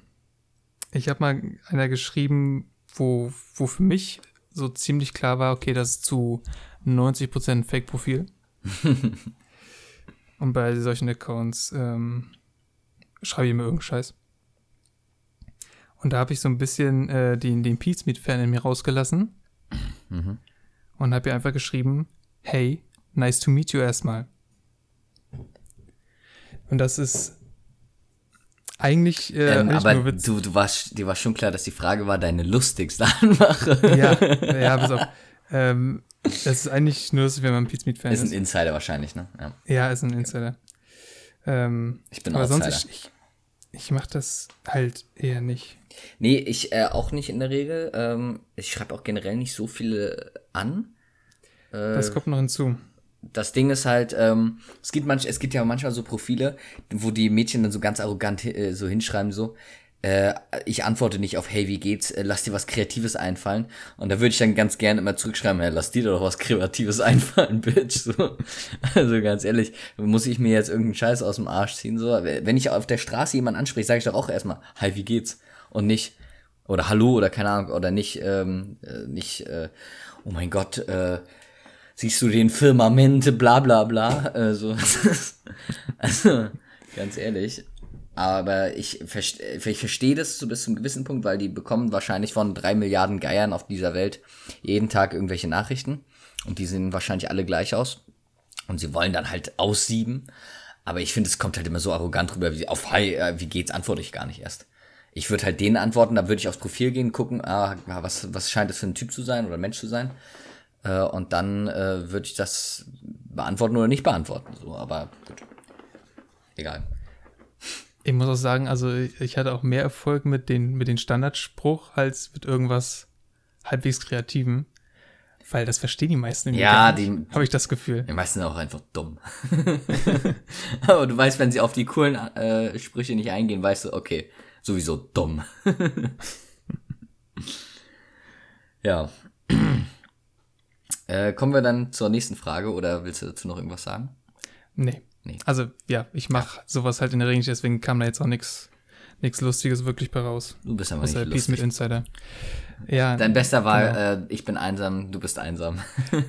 ich habe mal einer geschrieben, wo, wo für mich so ziemlich klar war, okay, das ist zu neunzig Prozent ein Fake-Profil. Und bei solchen Accounts ähm, schreibe ich mir irgendeinen Scheiß. Und da habe ich so ein bisschen äh, den, den Pizmeat-Fan in mir rausgelassen. Mhm. Und habe ihr einfach geschrieben, hey, nice to meet you erstmal. Und das ist eigentlich äh, ähm, aber nur Witz. Du, du warst, dir war schon klar, dass die Frage war, deine lustigste Anmache. Ja, ja, pass auf. Ähm, das ist eigentlich nur, dass wir mal ein Pizza Meat Fan sind. Ist ein Insider wahrscheinlich, ne? Ja, ja, ist ein Insider. Ja. Ähm, ich bin aber Outsider. Sonst, ich, ich, ich mach das halt eher nicht. Nee, ich äh, auch nicht in der Regel. Ähm, ich schreibe auch generell nicht so viele an. Äh, das kommt noch hinzu. Das Ding ist halt, ähm, es gibt manch, es gibt ja manchmal so Profile, wo die Mädchen dann so ganz arrogant äh, so hinschreiben, so, äh, ich antworte nicht auf, hey, wie geht's, äh, lass dir was Kreatives einfallen. Und da würde ich dann ganz gerne immer zurückschreiben, hey, lass dir doch was Kreatives einfallen, Bitch. So. Also ganz ehrlich, muss ich mir jetzt irgendeinen Scheiß aus dem Arsch ziehen? So. Wenn ich auf der Straße jemanden anspreche, sage ich doch auch erstmal, hey, wie geht's? Und nicht, oder hallo, oder keine Ahnung, oder nicht, ähm, nicht, äh, oh mein Gott, äh, siehst du den Firmament, bla bla bla. Äh, so. Also, ganz ehrlich. Aber ich, verste- ich verstehe das so bis zu einem gewissen Punkt, weil die bekommen wahrscheinlich von drei Milliarden Geiern auf dieser Welt jeden Tag irgendwelche Nachrichten. Und die sehen wahrscheinlich alle gleich aus. Und sie wollen dann halt aussieben. Aber ich finde, es kommt halt immer so arrogant rüber, wie auf hi, äh, wie geht's, antworte ich gar nicht erst. Ich würde halt denen antworten, dann würde ich aufs Profil gehen, gucken, ah, was, was scheint das für ein Typ zu sein oder ein Mensch zu sein. Und dann äh, würde ich das beantworten oder nicht beantworten. So, aber gut. Egal. Ich muss auch sagen, also ich hatte auch mehr Erfolg mit den, mit den Standardspruch als mit irgendwas halbwegs Kreativem. Weil das verstehen die meisten. Ja, die, habe ich das Gefühl. Die meisten sind auch einfach dumm. Aber du weißt, wenn sie auf die coolen äh, Sprüche nicht eingehen, weißt du, okay, sowieso dumm. Ja. Äh, kommen wir dann zur nächsten Frage, oder willst du dazu noch irgendwas sagen? Nee. nee. Also, ja, ich mache ja. sowas halt in der Regel nicht, deswegen kam da jetzt auch nichts nichts Lustiges wirklich bei raus. Du bist aber nicht lustig. Peace mit Insider. Ja, dein bester war, genau. äh, ich bin einsam, du bist einsam.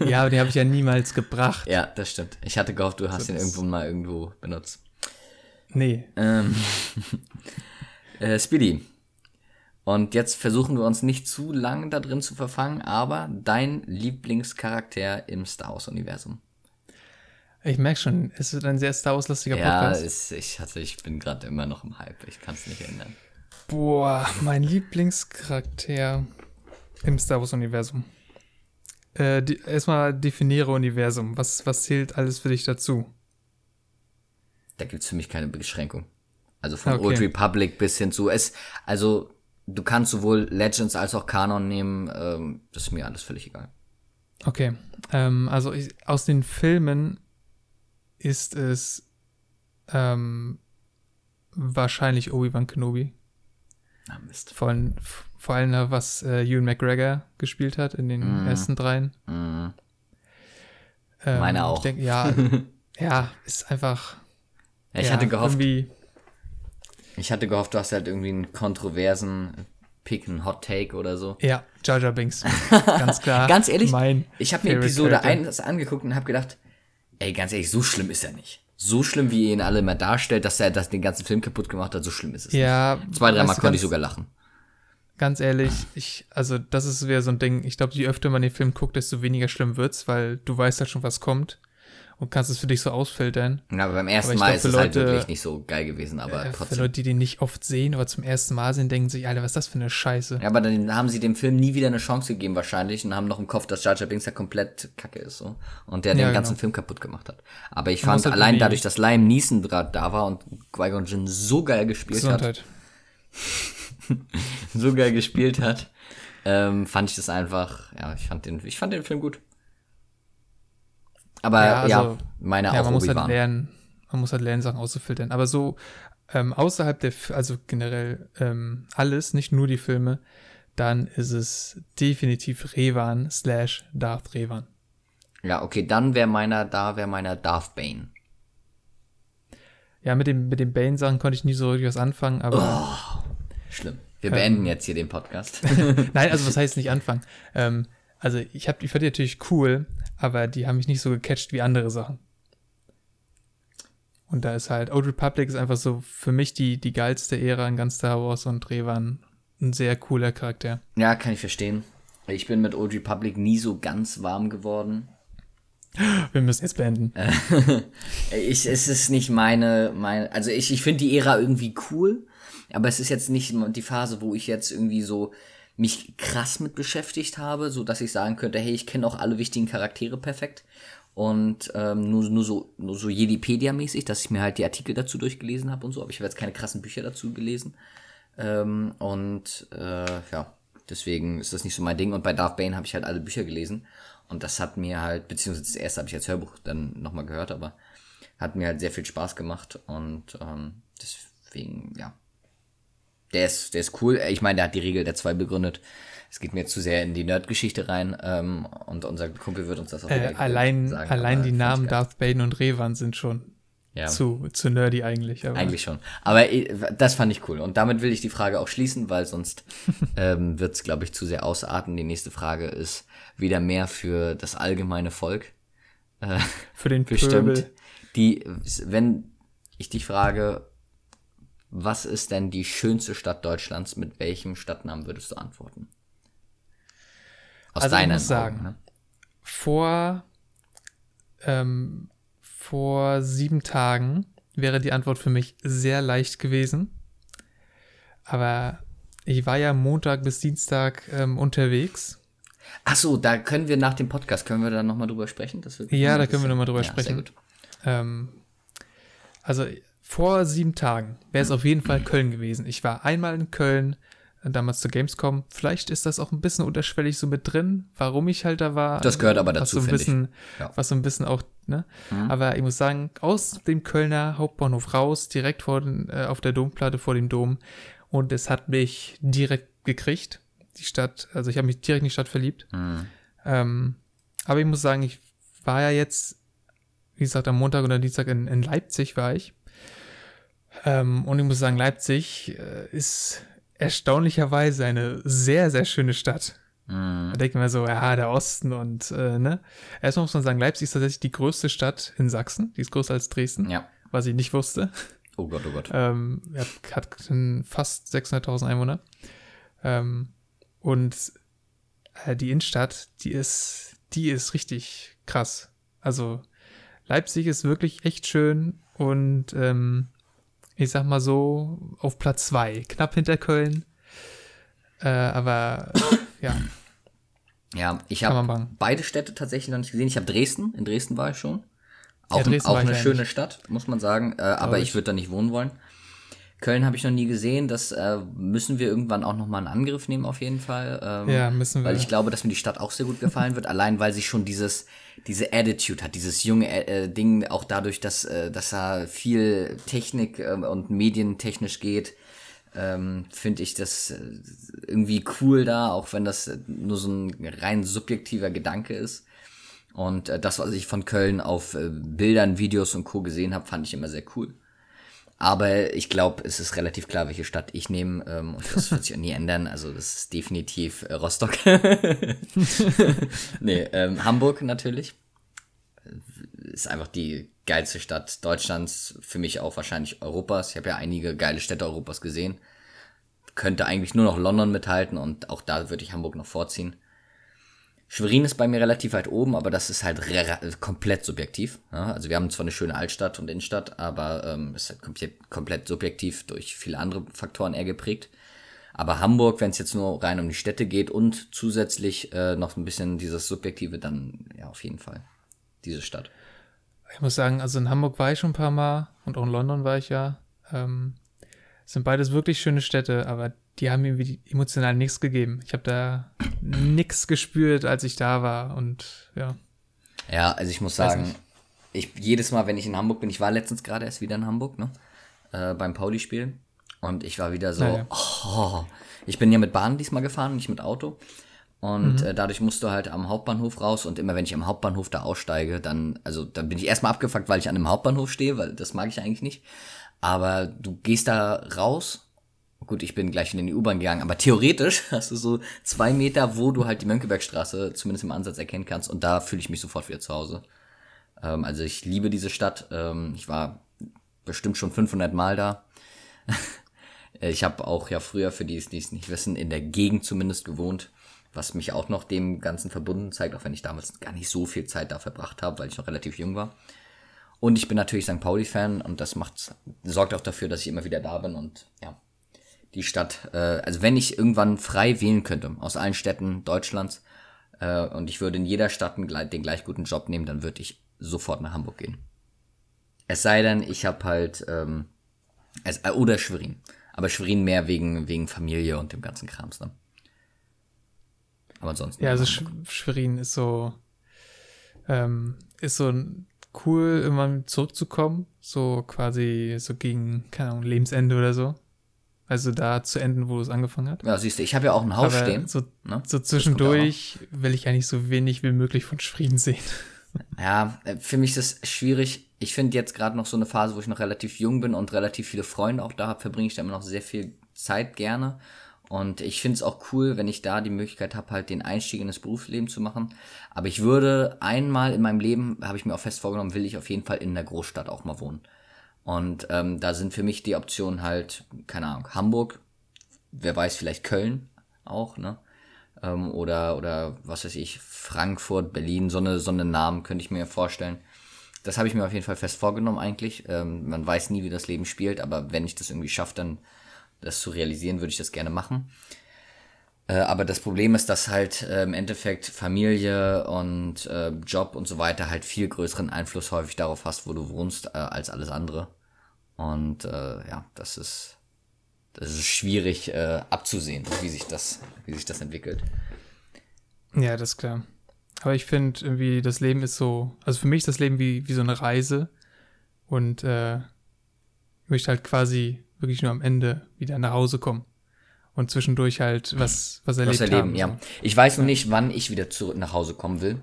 Ja, aber den habe ich ja niemals gebracht. Ja, das stimmt. Ich hatte gehofft, du hast so, den irgendwo mal irgendwo benutzt. Nee. Ähm, äh, Speedy. Und jetzt versuchen wir uns nicht zu lange da drin zu verfangen, aber dein Lieblingscharakter im Star Wars-Universum. Ich merke schon, es wird ein sehr Star Wars-lastiger ja, Podcast. Ja, ist, ich, also ich bin gerade immer noch im Hype, ich kann es nicht ändern. Boah, mein Lieblingscharakter im Star Wars-Universum. Äh, die, erstmal definiere Universum, was, was zählt alles für dich dazu? Da gibt es für mich keine Beschränkung. Also von okay. Old Republic bis hin zu es, also... Du kannst sowohl Legends als auch Kanon nehmen, ähm, das ist mir alles völlig egal. Okay, ähm, also ich, aus den Filmen ist es ähm, wahrscheinlich Obi-Wan Kenobi. Ah, Mist. Vor allem, vor allem was äh, Ewan McGregor gespielt hat in den mm. ersten dreien. Mm. Ähm, Meine auch. Ich denk, ja, ja, ist einfach... Ja, ich ja, hatte gehofft... Irgendwie Ich hatte gehofft, du hast halt irgendwie einen kontroversen Pick, einen Hot Take oder so. Ja, Jar Jar Binks. Ganz klar. Ganz ehrlich, mein ich habe mir Episode eins angeguckt und habe gedacht, ey, ganz ehrlich, so schlimm ist er nicht. So schlimm, wie ihr ihn alle immer darstellt, dass er das den ganzen Film kaputt gemacht hat, so schlimm ist es ja, nicht. Zwei, dreimal konnte ich sogar lachen. Ganz ehrlich, ich, also das ist wieder so ein Ding, ich glaube, je öfter man den Film guckt, desto weniger schlimm wird's, weil du weißt halt schon, was kommt. Und kannst es für dich so ausfiltern. Ja, aber beim ersten aber Mal glaub, ist es Leute, halt wirklich nicht so geil gewesen, aber äh, trotzdem. Für Leute, die den nicht oft sehen oder zum ersten Mal sehen, denken sich, Alter, was ist das für eine Scheiße? Ja, aber dann haben sie dem Film nie wieder eine Chance gegeben wahrscheinlich und haben noch im Kopf, dass Jar Jar Binks ja komplett kacke ist, so. Und der ja, den genau. ganzen Film kaputt gemacht hat. Aber ich man fand, halt allein dadurch, dass Liam Neeson da war und Qui-Gon Jinn so geil gespielt Gesundheit. hat. so geil gespielt hat, ähm, fand ich das einfach, ja, ich fand den, ich fand den Film gut. Aber ja, also, ja meine ja, auch man muss halt lernen, man muss halt lernen, Sachen auszufiltern. Aber so ähm, außerhalb der, also generell ähm, alles, nicht nur die Filme, dann ist es definitiv Revan slash Darth Revan. Ja, okay, dann wäre meiner, da wäre meiner Darth Bane. Ja, mit dem, mit den Bane-Sachen konnte ich nie so richtig was anfangen, aber... Oh, schlimm. Wir ähm, beenden jetzt hier den Podcast. Nein, also was heißt nicht anfangen? Ähm, also ich, hab, ich fand die natürlich cool, aber die haben mich nicht so gecatcht wie andere Sachen. Und da ist halt, Old Republic ist einfach so für mich die, die geilste Ära in ganz Star Wars und Revan ein sehr cooler Charakter. Ja, kann ich verstehen. Ich bin mit Old Republic nie so ganz warm geworden. Wir müssen jetzt beenden. ich, es ist nicht meine, meine also ich, ich finde die Ära irgendwie cool, aber es ist jetzt nicht die Phase, wo ich jetzt irgendwie so mich krass mit beschäftigt habe, so dass ich sagen könnte, hey, ich kenne auch alle wichtigen Charaktere perfekt. Und ähm, nur, nur so, nur so Jedipedia-mäßig, dass ich mir halt die Artikel dazu durchgelesen habe und so, aber ich habe jetzt keine krassen Bücher dazu gelesen. Ähm, und äh, ja, deswegen ist das nicht so mein Ding. Und bei Darth Bane habe ich halt alle Bücher gelesen. Und das hat mir halt, beziehungsweise das erste habe ich als Hörbuch dann nochmal gehört, aber hat mir halt sehr viel Spaß gemacht. Und ähm, deswegen, ja. Der ist, der ist cool. Ich meine, der hat die Regel der zwei begründet. Es geht mir zu sehr in die Nerd-Geschichte rein. Ähm, und unser Kumpel wird uns das auch wieder äh, allein, sagen. Allein die Namen Darth Bane und Revan sind schon ja. zu, zu nerdy eigentlich. Aber. Eigentlich schon. Aber äh, das fand ich cool. Und damit will ich die Frage auch schließen, weil sonst ähm, wird es, glaube ich, zu sehr ausarten. Die nächste Frage ist wieder mehr für das allgemeine Volk. Äh, für den bestimmt. Die, wenn ich dich frage, was ist denn die schönste Stadt Deutschlands? Mit welchem Stadtnamen würdest du antworten? Aus also deinen ich muss Augen, sagen, ne? vor, ähm, vor sieben Tagen wäre die Antwort für mich sehr leicht gewesen. Aber ich war ja Montag bis Dienstag ähm, unterwegs. Ach so, da können wir nach dem Podcast, können wir da nochmal drüber sprechen? Das wird ja, da können wir nochmal drüber ja, sprechen. Sehr gut. Ähm, also vor sieben Tagen wäre es auf jeden Fall Köln gewesen. Ich war einmal in Köln, damals zur Gamescom. Vielleicht ist das auch ein bisschen unterschwellig so mit drin, warum ich halt da war. Das gehört aber dazu, so finde ich. Ja. Was so ein bisschen auch, ne? Mhm. Aber ich muss sagen, aus dem Kölner Hauptbahnhof raus, direkt vor den, äh, auf der Domplatte vor dem Dom. Und es hat mich direkt gekriegt, die Stadt. Also ich habe mich direkt in die Stadt verliebt. Mhm. Ähm, aber ich muss sagen, ich war ja jetzt, wie gesagt, am Montag oder Dienstag in, in Leipzig war ich. Ähm, und ich muss sagen, Leipzig äh, ist erstaunlicherweise eine sehr, sehr schöne Stadt. Mm. Da denkt man so, ja, der Osten und, äh, ne. Erstmal muss man sagen, Leipzig ist tatsächlich die größte Stadt in Sachsen. Die ist größer als Dresden, ja. Was ich nicht wusste. Oh Gott, oh Gott. Ähm, hat, hat fast sechshunderttausend Einwohner. Ähm, und äh, die Innenstadt, die ist, die ist richtig krass. Also, Leipzig ist wirklich echt schön und, ähm, ich sag mal so, auf Platz zwei, knapp hinter Köln. Äh, aber, ja. Ja, ich habe beide Städte tatsächlich noch nicht gesehen. Ich habe Dresden, in Dresden war ich schon. Auch, ja, auch eine schöne Stadt, muss man sagen. Äh, aber ich, ich würde da nicht wohnen wollen. Köln habe ich noch nie gesehen. Das äh, müssen wir irgendwann auch nochmal in Angriff nehmen, auf jeden Fall. Ähm, ja, müssen wir. Weil ich glaube, dass mir die Stadt auch sehr gut gefallen wird. Allein, weil sie schon dieses diese Attitude hat, dieses junge äh, Ding, auch dadurch, dass, äh, dass da viel Technik äh, und medientechnisch geht, ähm, finde ich das äh, irgendwie cool da, auch wenn das nur so ein rein subjektiver Gedanke ist. Und äh, das, was ich von Köln auf äh, Bildern, Videos und Co. gesehen habe, fand ich immer sehr cool. Aber ich glaube, es ist relativ klar, welche Stadt ich nehme. Ähm, und das wird sich auch nie ändern. Also das ist definitiv äh, Rostock. nee, ähm, Hamburg natürlich. Ist einfach die geilste Stadt Deutschlands. Für mich auch wahrscheinlich Europas. Ich habe ja einige geile Städte Europas gesehen. Könnte eigentlich nur noch London mithalten. Und auch da würde ich Hamburg noch vorziehen. Schwerin ist bei mir relativ weit oben, aber das ist halt re- komplett subjektiv. Ja, also wir haben zwar eine schöne Altstadt und Innenstadt, aber ähm, ist halt komplett, komplett subjektiv durch viele andere Faktoren eher geprägt. Aber Hamburg, wenn es jetzt nur rein um die Städte geht und zusätzlich äh, noch ein bisschen dieses Subjektive, dann ja auf jeden Fall diese Stadt. Ich muss sagen, also in Hamburg war ich schon ein paar Mal und auch in London war ich ja. Ähm, sind beides wirklich schöne Städte, aber die haben mir emotional nichts gegeben. Ich habe da nichts gespürt, als ich da war und ja. Ja, also ich muss sagen, ich jedes Mal, wenn ich in Hamburg bin, ich war letztens gerade erst wieder in Hamburg, ne, äh, beim Pauli-Spiel und ich war wieder so, ja, ja. Oh, ich bin ja mit Bahn diesmal gefahren, nicht mit Auto und mhm. äh, dadurch musst du halt am Hauptbahnhof raus und immer wenn ich am Hauptbahnhof da aussteige, dann, also dann bin ich erstmal abgefuckt, weil ich an einem Hauptbahnhof stehe, weil das mag ich eigentlich nicht, aber du gehst da raus. Gut, ich bin gleich in die U-Bahn gegangen, aber theoretisch hast du so zwei Meter, wo du halt die Mönckebergstraße zumindest im Ansatz erkennen kannst und da fühle ich mich sofort wieder zu Hause. Ähm, also ich liebe diese Stadt. Ähm, ich war bestimmt schon fünfhundert Mal da. Ich habe auch ja früher, für die, die es nicht wissen, in der Gegend zumindest gewohnt, was mich auch noch dem Ganzen verbunden zeigt, auch wenn ich damals gar nicht so viel Zeit da verbracht habe, weil ich noch relativ jung war. Und ich bin natürlich Sankt Pauli-Fan und das macht sorgt auch dafür, dass ich immer wieder da bin und ja. die Stadt, äh, also wenn ich irgendwann frei wählen könnte, aus allen Städten Deutschlands, äh, und ich würde in jeder Stadt den gleich, den gleich guten Job nehmen, dann würde ich sofort nach Hamburg gehen. Es sei denn, ich habe halt, ähm, es, äh, oder Schwerin. Aber Schwerin mehr wegen wegen Familie und dem ganzen Krams, ne? Aber ansonsten. Ja, also Hamburg. Schwerin ist so, ähm, ist so ein cool, irgendwann zurückzukommen, so quasi so gegen, keine Ahnung, Lebensende oder so. Also da zu enden, wo es angefangen hat. Ja, siehst du, ich habe ja auch ein Haus aber stehen. So, ne? So zwischendurch will ich eigentlich so wenig wie möglich von Schwerin sehen. Ja, für mich ist das schwierig. Ich finde jetzt gerade noch so eine Phase, wo ich noch relativ jung bin und relativ viele Freunde auch da habe, verbringe ich da immer noch sehr viel Zeit gerne. Und ich finde es auch cool, wenn ich da die Möglichkeit habe, halt den Einstieg in das Berufsleben zu machen. Aber ich würde einmal in meinem Leben, habe ich mir auch fest vorgenommen, will ich auf jeden Fall in einer Großstadt auch mal wohnen. Und ähm, da sind für mich die Optionen halt, keine Ahnung, Hamburg, wer weiß, vielleicht Köln auch, ne? Ähm, oder, oder was weiß ich, Frankfurt, Berlin, so eine, so eine Namen könnte ich mir vorstellen. Das habe ich mir auf jeden Fall fest vorgenommen eigentlich. Ähm, man weiß nie, wie das Leben spielt, aber wenn ich das irgendwie schaffe, dann das zu realisieren, würde ich das gerne machen. Äh, aber das Problem ist, dass halt äh, im Endeffekt Familie und äh, Job und so weiter halt viel größeren Einfluss häufig darauf hast, wo du wohnst, äh, als alles andere. Und äh, ja, das ist, das ist schwierig äh, abzusehen, wie sich das, wie sich das entwickelt. Ja, das ist klar. Aber ich finde irgendwie, das Leben ist so, also für mich ist das Leben wie, wie so eine Reise. Und äh, ich möchte halt quasi wirklich nur am Ende wieder nach Hause kommen. Und zwischendurch halt was, was erlebt was erleben, haben. Ja. Ich weiß noch nicht, wann ich wieder zurück nach Hause kommen will.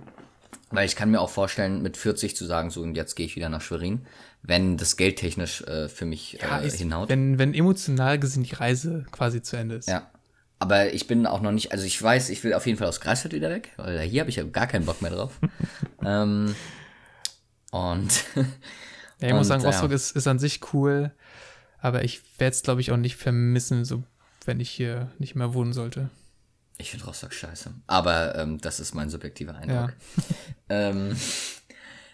Weil ich kann mir auch vorstellen, mit vierzig zu sagen, so und jetzt gehe ich wieder nach Schwerin, wenn das geldtechnisch äh, für mich ja, äh, hinhaut. Wenn, wenn emotional gesehen die Reise quasi zu Ende ist. Ja, aber ich bin auch noch nicht, also ich weiß, ich will auf jeden Fall aus Greifswald wieder weg, weil hier habe ich ja gar keinen Bock mehr drauf. ähm, und ja, ich und, muss sagen, Rostock ja. ist, ist an sich cool, aber ich werde es, glaube ich, auch nicht vermissen, so wenn ich hier nicht mehr wohnen sollte. Ich finde Rostock scheiße. Aber ähm, das ist mein subjektiver Eindruck. Ja. ähm,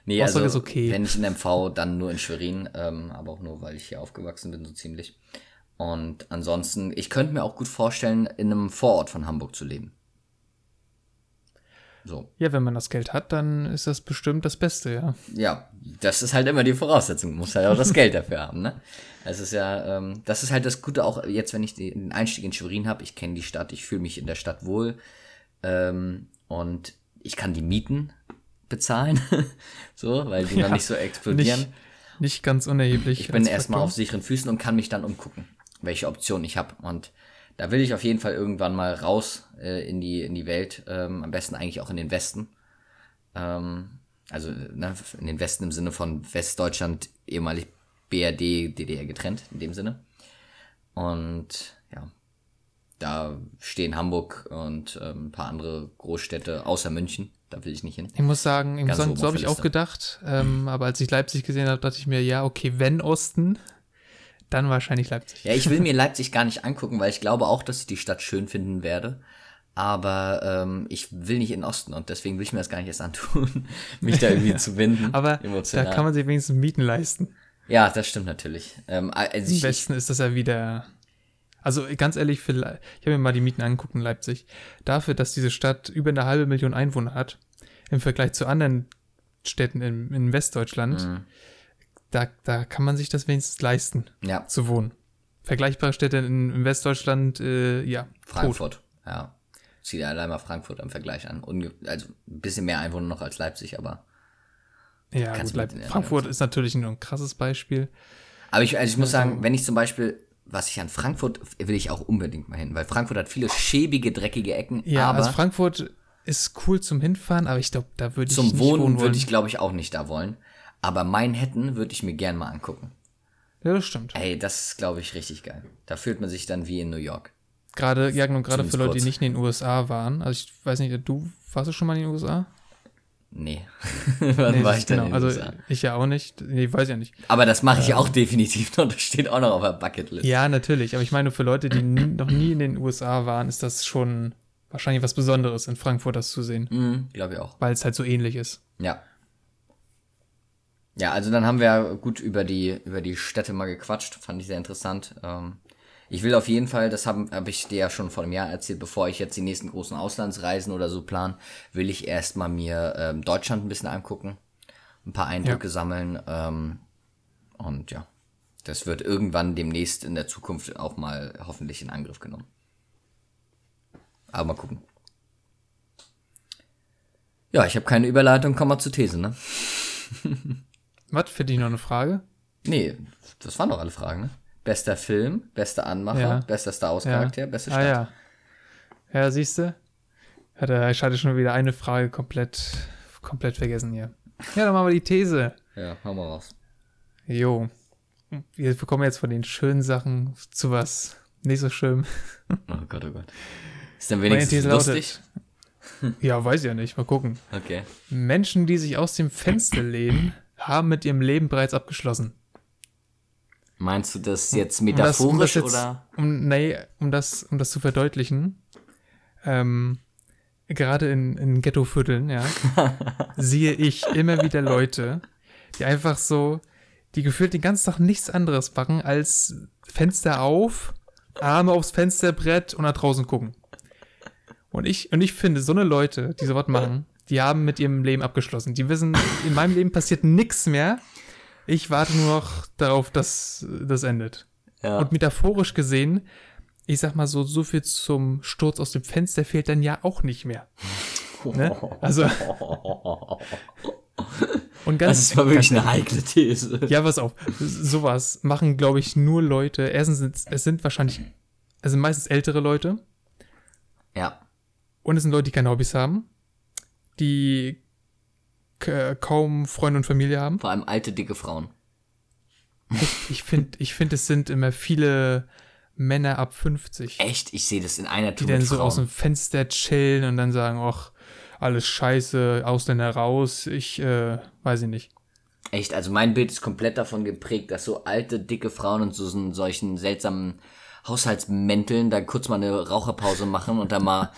nee, Rostock also, ist okay. Wenn ich in M V, dann nur in Schwerin. Ähm, aber auch nur, weil ich hier aufgewachsen bin, so ziemlich. Und ansonsten, ich könnte mir auch gut vorstellen, in einem Vorort von Hamburg zu leben. So. Ja, wenn man das Geld hat, dann ist das bestimmt das Beste, ja. Ja, das ist halt immer die Voraussetzung. Du musst halt auch das Geld dafür haben, ne? Es ist ja, ähm, das ist halt das Gute auch jetzt, wenn ich den Einstieg in Schwerin habe. Ich kenne die Stadt, ich fühle mich in der Stadt wohl. Ähm, und ich kann die Mieten bezahlen, so, weil die ja, noch nicht so explodieren. Nicht, nicht ganz unerheblich. Ich bin erstmal auf sicheren Füßen und kann mich dann umgucken, welche Optionen ich habe. Und da will ich auf jeden Fall irgendwann mal raus äh, in die in die Welt, ähm, am besten eigentlich auch in den Westen. Ähm, also ne, in den Westen im Sinne von Westdeutschland, ehemalig B R D, D D R getrennt, in dem Sinne. Und ja, da stehen Hamburg und ähm, ein paar andere Großstädte außer München, da will ich nicht hin. Ich muss sagen, ich muss sagen so habe ich auch gedacht, ähm, mhm. aber als ich Leipzig gesehen habe, dachte ich mir, ja, okay, wenn Osten, dann wahrscheinlich Leipzig. Ja, ich will mir Leipzig gar nicht angucken, weil ich glaube auch, dass ich die Stadt schön finden werde. Aber ähm, ich will nicht in den Osten und deswegen will ich mir das gar nicht erst antun, mich da irgendwie ja. zu binden. Aber emotional. Da kann man sich wenigstens Mieten leisten. Ja, das stimmt natürlich. Ähm, also Im Westen ist das ja wieder... Also ganz ehrlich, für Le- ich habe mir mal die Mieten angeguckt in Leipzig. Dafür, dass diese Stadt über eine halbe Million Einwohner hat, im Vergleich zu anderen Städten in, in Westdeutschland... Mhm. Da, da kann man sich das wenigstens leisten, ja. zu wohnen. Vergleichbare Städte in, in Westdeutschland, äh, ja. Frankfurt, tot. Ja. Zieh dir allein mal Frankfurt am Vergleich an. Unge- also ein bisschen mehr Einwohner noch als Leipzig, aber. Ja, gut, Leip- Frankfurt ist natürlich nur ein krasses Beispiel. Aber ich, also ich muss sagen, wenn ich zum Beispiel, was ich an Frankfurt, will ich auch unbedingt mal hin, weil Frankfurt hat viele schäbige, dreckige Ecken. Ja, aber also Frankfurt ist cool zum Hinfahren, aber ich glaube, da würde ich zum nicht Wohnen wollen. Würde ich, glaube ich, auch nicht da wollen. Aber Manhattan würde ich mir gern mal angucken. Ja, das stimmt. Ey, das ist, glaube ich, richtig geil. Da fühlt man sich dann wie in New York. Gerade, ja, und gerade für Leute, kurz. Die nicht in den U S A waren. Also ich weiß nicht, du warst du schon mal in den U S A? Nee. Wann nee, war ich denn genau. in den also, U S A? Ich ja auch nicht. Nee, weiß ja nicht. Aber das mache ich ähm. auch definitiv noch. Das steht auch noch auf der Bucketlist. Ja, natürlich. Aber ich meine, für Leute, die nie, noch nie in den U S A waren, ist das schon wahrscheinlich was Besonderes, in Frankfurt das zu sehen. Mhm, glaube ich auch. Weil es halt so ähnlich ist. Ja. Ja, also dann haben wir gut über die über die Städte mal gequatscht, fand ich sehr interessant. Ähm, Ich will auf jeden Fall, das habe hab ich dir ja schon vor einem Jahr erzählt, bevor ich jetzt die nächsten großen Auslandsreisen oder so plan, will ich erstmal mir ähm, Deutschland ein bisschen angucken, ein paar Eindrücke ja. sammeln ähm, und ja, das wird irgendwann demnächst in der Zukunft auch mal hoffentlich in Angriff genommen. Aber mal gucken. Ja, ich habe keine Überleitung, komm mal zur These, ne? Was, für dich noch eine Frage? Nee, das waren doch alle Fragen, ne? Bester Film, bester Anmacher, ja. bester Star Wars Charakter, ja. beste Stadt. Ah, ja, ja siehst du? Ich hatte schon wieder eine Frage komplett, komplett vergessen hier. Ja, dann machen wir die These. Ja, machen wir raus. Jo. Wir kommen jetzt von den schönen Sachen zu was nicht so schön. Oh Gott, oh Gott. Ist dann wenigstens lustig? Lautet, ja, weiß ich ja nicht. Mal gucken. Okay. Menschen, die sich aus dem Fenster lehnen, haben mit ihrem Leben bereits abgeschlossen. Meinst du das jetzt metaphorisch um das, um das jetzt, oder? Um, nee, um das, um das zu verdeutlichen, ähm, gerade in, in Ghettovierteln, ja, sehe ich immer wieder Leute, die einfach so, die gefühlt den ganzen Tag nichts anderes machen als Fenster auf, Arme aufs Fensterbrett und nach draußen gucken. Und ich, und ich finde, so eine Leute, die sowas machen, die haben mit ihrem Leben abgeschlossen. Die wissen, in meinem Leben passiert nichts mehr. Ich warte nur noch darauf, dass das endet. Ja. Und metaphorisch gesehen, ich sag mal so, so viel zum Sturz aus dem Fenster fehlt dann ja auch nicht mehr. Ne? Also. Und ganz, das ist mal wirklich ganz, eine heikle These. Ja, pass auf. Sowas machen, glaube ich, nur Leute. Erstens, sind, es sind wahrscheinlich, es sind meistens ältere Leute. Ja. Und es sind Leute, die keine Hobbys haben. Die K- kaum Freunde und Familie haben. Vor allem alte, dicke Frauen. Ich, ich finde, ich find, es sind immer viele Männer ab fünfzig. Echt? Ich sehe das in einer Tour. Die dann so aus dem Fenster chillen und dann sagen, ach, alles scheiße, Ausländer raus, ich äh, weiß ich nicht. Echt, also mein Bild ist komplett davon geprägt, dass so alte, dicke Frauen und so in solchen seltsamen Haushaltsmänteln da kurz mal eine Raucherpause machen und dann mal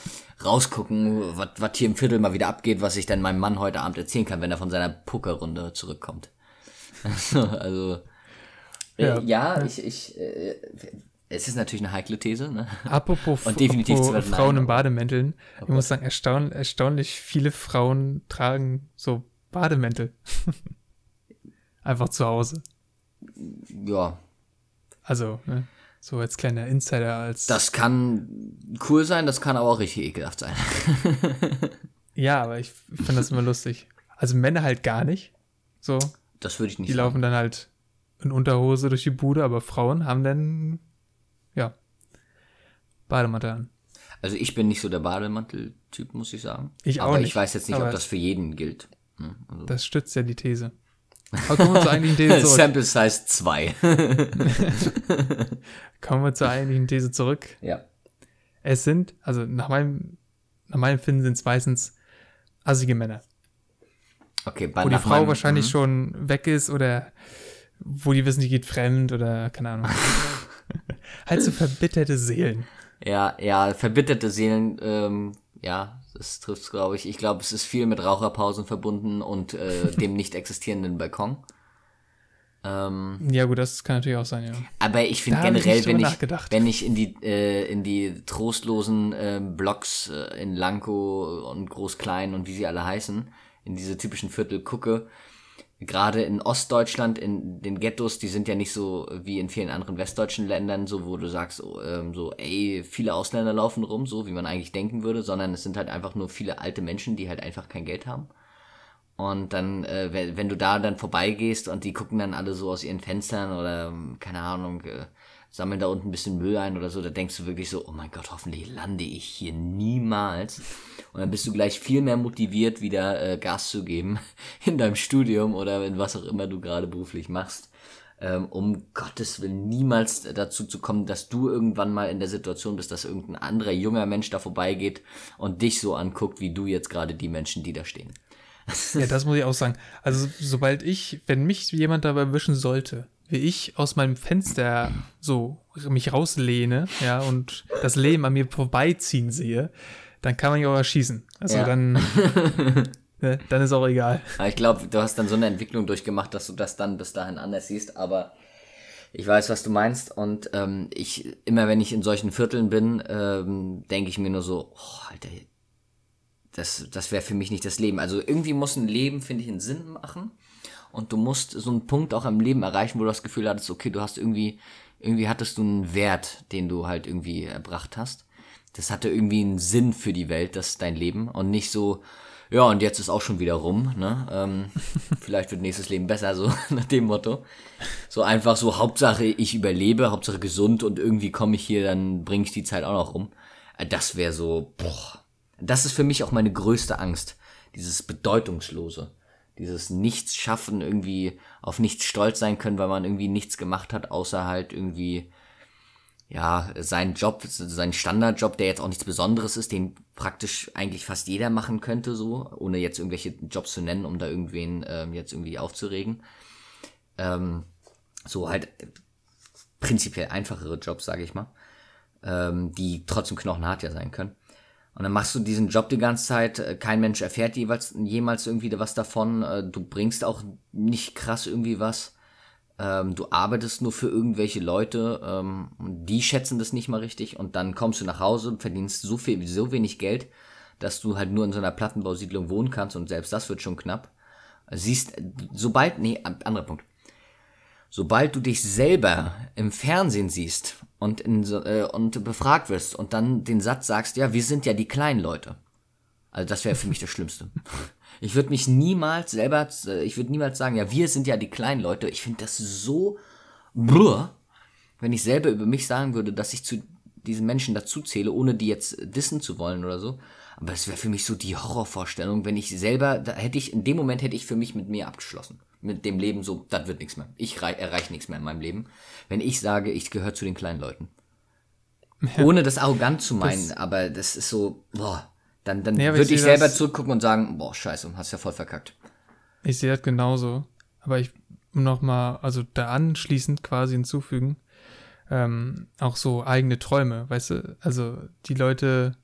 rausgucken, was hier im Viertel mal wieder abgeht, was ich dann meinem Mann heute Abend erzählen kann, wenn er von seiner Pokerrunde zurückkommt. Also, äh, ja, ja, ich, ich, äh, es ist natürlich eine heikle These, ne? Apropos, und definitiv apropos zu Frauen in Bademänteln, okay. Ich muss sagen, erstaun, erstaunlich viele Frauen tragen so Bademäntel. Einfach zu Hause. Ja. Also, ne? So als kleiner Insider als... Das kann cool sein, das kann aber auch richtig ekelhaft sein. Ja, aber ich finde das immer lustig. Also Männer halt gar nicht. So. Das würde ich nicht Die sagen. Laufen dann halt in Unterhose durch die Bude, aber Frauen haben dann, ja, Bademantel an. Also ich bin nicht so der Bademantel-Typ, muss ich sagen. Ich aber auch nicht. Aber ich weiß jetzt nicht, aber ob das für jeden gilt. Hm, also. Das stützt ja die These. Aber kommen wir zur eigentlichen These zurück. Sample Size zwei. Kommen wir zur eigentlichen These zurück. Ja. Es sind, also nach meinem, nach meinem Finden sind es meistens assige Männer. Okay, bei Wo die Frau meinem, wahrscheinlich mh. schon weg ist oder wo die wissen, die geht fremd oder keine Ahnung. Halt so verbitterte Seelen. Ja, ja, verbitterte Seelen, ähm, ja. Das trifft es, glaube ich. Ich glaube, es ist viel mit Raucherpausen verbunden und äh, dem nicht existierenden Balkon. Ähm, ja gut, das kann natürlich auch sein, ja. Aber ich finde generell, ich wenn, ich, wenn ich in die, äh, in die trostlosen äh, Blogs äh, in Lankow und Groß-Klein und wie sie alle heißen, in diese typischen Viertel gucke, gerade in Ostdeutschland, in den Ghettos, die sind ja nicht so wie in vielen anderen westdeutschen Ländern, so wo du sagst, oh, ähm, so ey, viele Ausländer laufen rum, so wie man eigentlich denken würde, sondern es sind halt einfach nur viele alte Menschen, die halt einfach kein Geld haben. Und dann, äh, wenn, wenn du da dann vorbeigehst und die gucken dann alle so aus ihren Fenstern oder, keine Ahnung, äh, sammeln da unten ein bisschen Müll ein oder so, da denkst du wirklich so, oh mein Gott, hoffentlich lande ich hier niemals. Und dann bist du gleich viel mehr motiviert, wieder äh, Gas zu geben in deinem Studium oder in was auch immer du gerade beruflich machst, ähm, um Gottes Willen niemals dazu zu kommen, dass du irgendwann mal in der Situation bist, dass irgendein anderer junger Mensch da vorbeigeht und dich so anguckt, wie du jetzt gerade die Menschen, die da stehen. Ja, das muss ich auch sagen. Also sobald ich, wenn mich jemand dabei erwischen sollte, wie ich aus meinem Fenster so mich rauslehne, ja, und das Leben an mir vorbeiziehen sehe, dann kann man ja auch erschießen. Also ja. dann, ne, dann ist auch egal. Ich glaube, du hast dann so eine Entwicklung durchgemacht, dass du das dann bis dahin anders siehst, aber Ich weiß, was du meinst, und ähm, ich immer, wenn ich in solchen Vierteln bin, ähm, denke ich mir nur so, oh, Alter, das, das wäre für mich nicht das Leben. Also irgendwie muss ein Leben, finde ich, einen Sinn machen, und du musst so einen Punkt auch im Leben erreichen, wo du das Gefühl hattest, okay, du hast irgendwie, irgendwie hattest du einen Wert, den du halt irgendwie erbracht hast. Das hatte irgendwie einen Sinn für die Welt, das ist dein Leben, und nicht so, ja, und jetzt ist auch schon wieder rum, ne? Ähm, vielleicht wird nächstes Leben besser, so nach dem Motto. So einfach so, Hauptsache ich überlebe, Hauptsache gesund, und irgendwie komme ich hier, dann bringe ich die Zeit auch noch rum. Das wäre so, boah. Das ist für mich auch meine größte Angst, dieses Bedeutungslose, dieses Nichts schaffen, irgendwie auf nichts stolz sein können, weil man irgendwie nichts gemacht hat, außer halt irgendwie, ja, sein Job, sein Standardjob, der jetzt auch nichts Besonderes ist, den praktisch eigentlich fast jeder machen könnte, so, ohne jetzt irgendwelche Jobs zu nennen, um da irgendwen ähm, jetzt irgendwie aufzuregen. Ähm, so halt prinzipiell einfachere Jobs, sage ich mal, ähm, die trotzdem knochenhart ja sein können. Und dann machst du diesen Job die ganze Zeit, kein Mensch erfährt jeweils jemals irgendwie was davon, du bringst auch nicht krass irgendwie was. Du arbeitest nur für irgendwelche Leute, die schätzen das nicht mal richtig, und dann kommst du nach Hause und verdienst so viel, so wenig Geld, dass du halt nur in so einer Plattenbausiedlung wohnen kannst, und selbst das wird schon knapp. Siehst, sobald, nee, anderer Punkt. Sobald du dich selber im Fernsehen siehst und, in, äh, und befragt wirst und dann den Satz sagst, ja, wir sind ja die kleinen Leute. Also das wäre für mich das Schlimmste. Ich würde mich niemals selber, ich würde niemals sagen, ja, wir sind ja die kleinen Leute. Ich finde das so brr, wenn ich selber über mich sagen würde, dass ich zu diesen Menschen dazu zähle, ohne die jetzt dissen zu wollen oder so. Aber das wäre für mich so die Horrorvorstellung, wenn ich selber, da hätte ich, in dem Moment hätte ich für mich mit mir abgeschlossen. Mit dem Leben so, das wird nichts mehr. Ich rei- erreiche nichts mehr in meinem Leben, wenn ich sage, ich gehöre zu den kleinen Leuten. Ja. Ohne das arrogant zu meinen, das, aber das ist so, boah. Dann, dann ja, würde ich, ich selber das, zurückgucken und sagen, boah, scheiße, hast ja voll verkackt. Ich sehe das genauso. Aber ich, um nochmal, also da anschließend quasi hinzufügen, ähm, auch so eigene Träume, weißt du, also die Leute,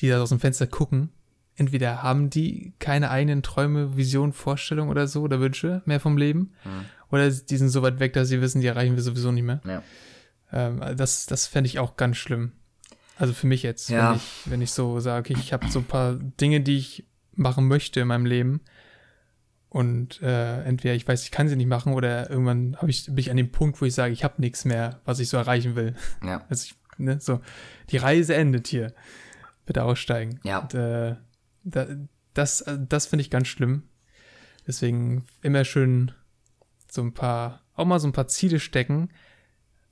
die da aus dem Fenster gucken, entweder haben die keine eigenen Träume, Visionen, Vorstellungen oder so, oder Wünsche mehr vom Leben, mhm. oder die sind so weit weg, dass sie wissen, die erreichen wir sowieso nicht mehr. Ja. Ähm, das das fände ich auch ganz schlimm. Also für mich jetzt, ja. wenn, ich, wenn ich so sage, okay, ich habe so ein paar Dinge, die ich machen möchte in meinem Leben, und äh, entweder ich weiß, ich kann sie nicht machen, oder irgendwann hab ich, bin ich an dem Punkt, wo ich sage, ich habe nichts mehr, was ich so erreichen will. Ja. Also ich, ne, so, die Reise endet hier. Bitte aussteigen. Ja. Und, äh, da, das das finde ich ganz schlimm. Deswegen immer schön so ein paar, auch mal so ein paar Ziele stecken,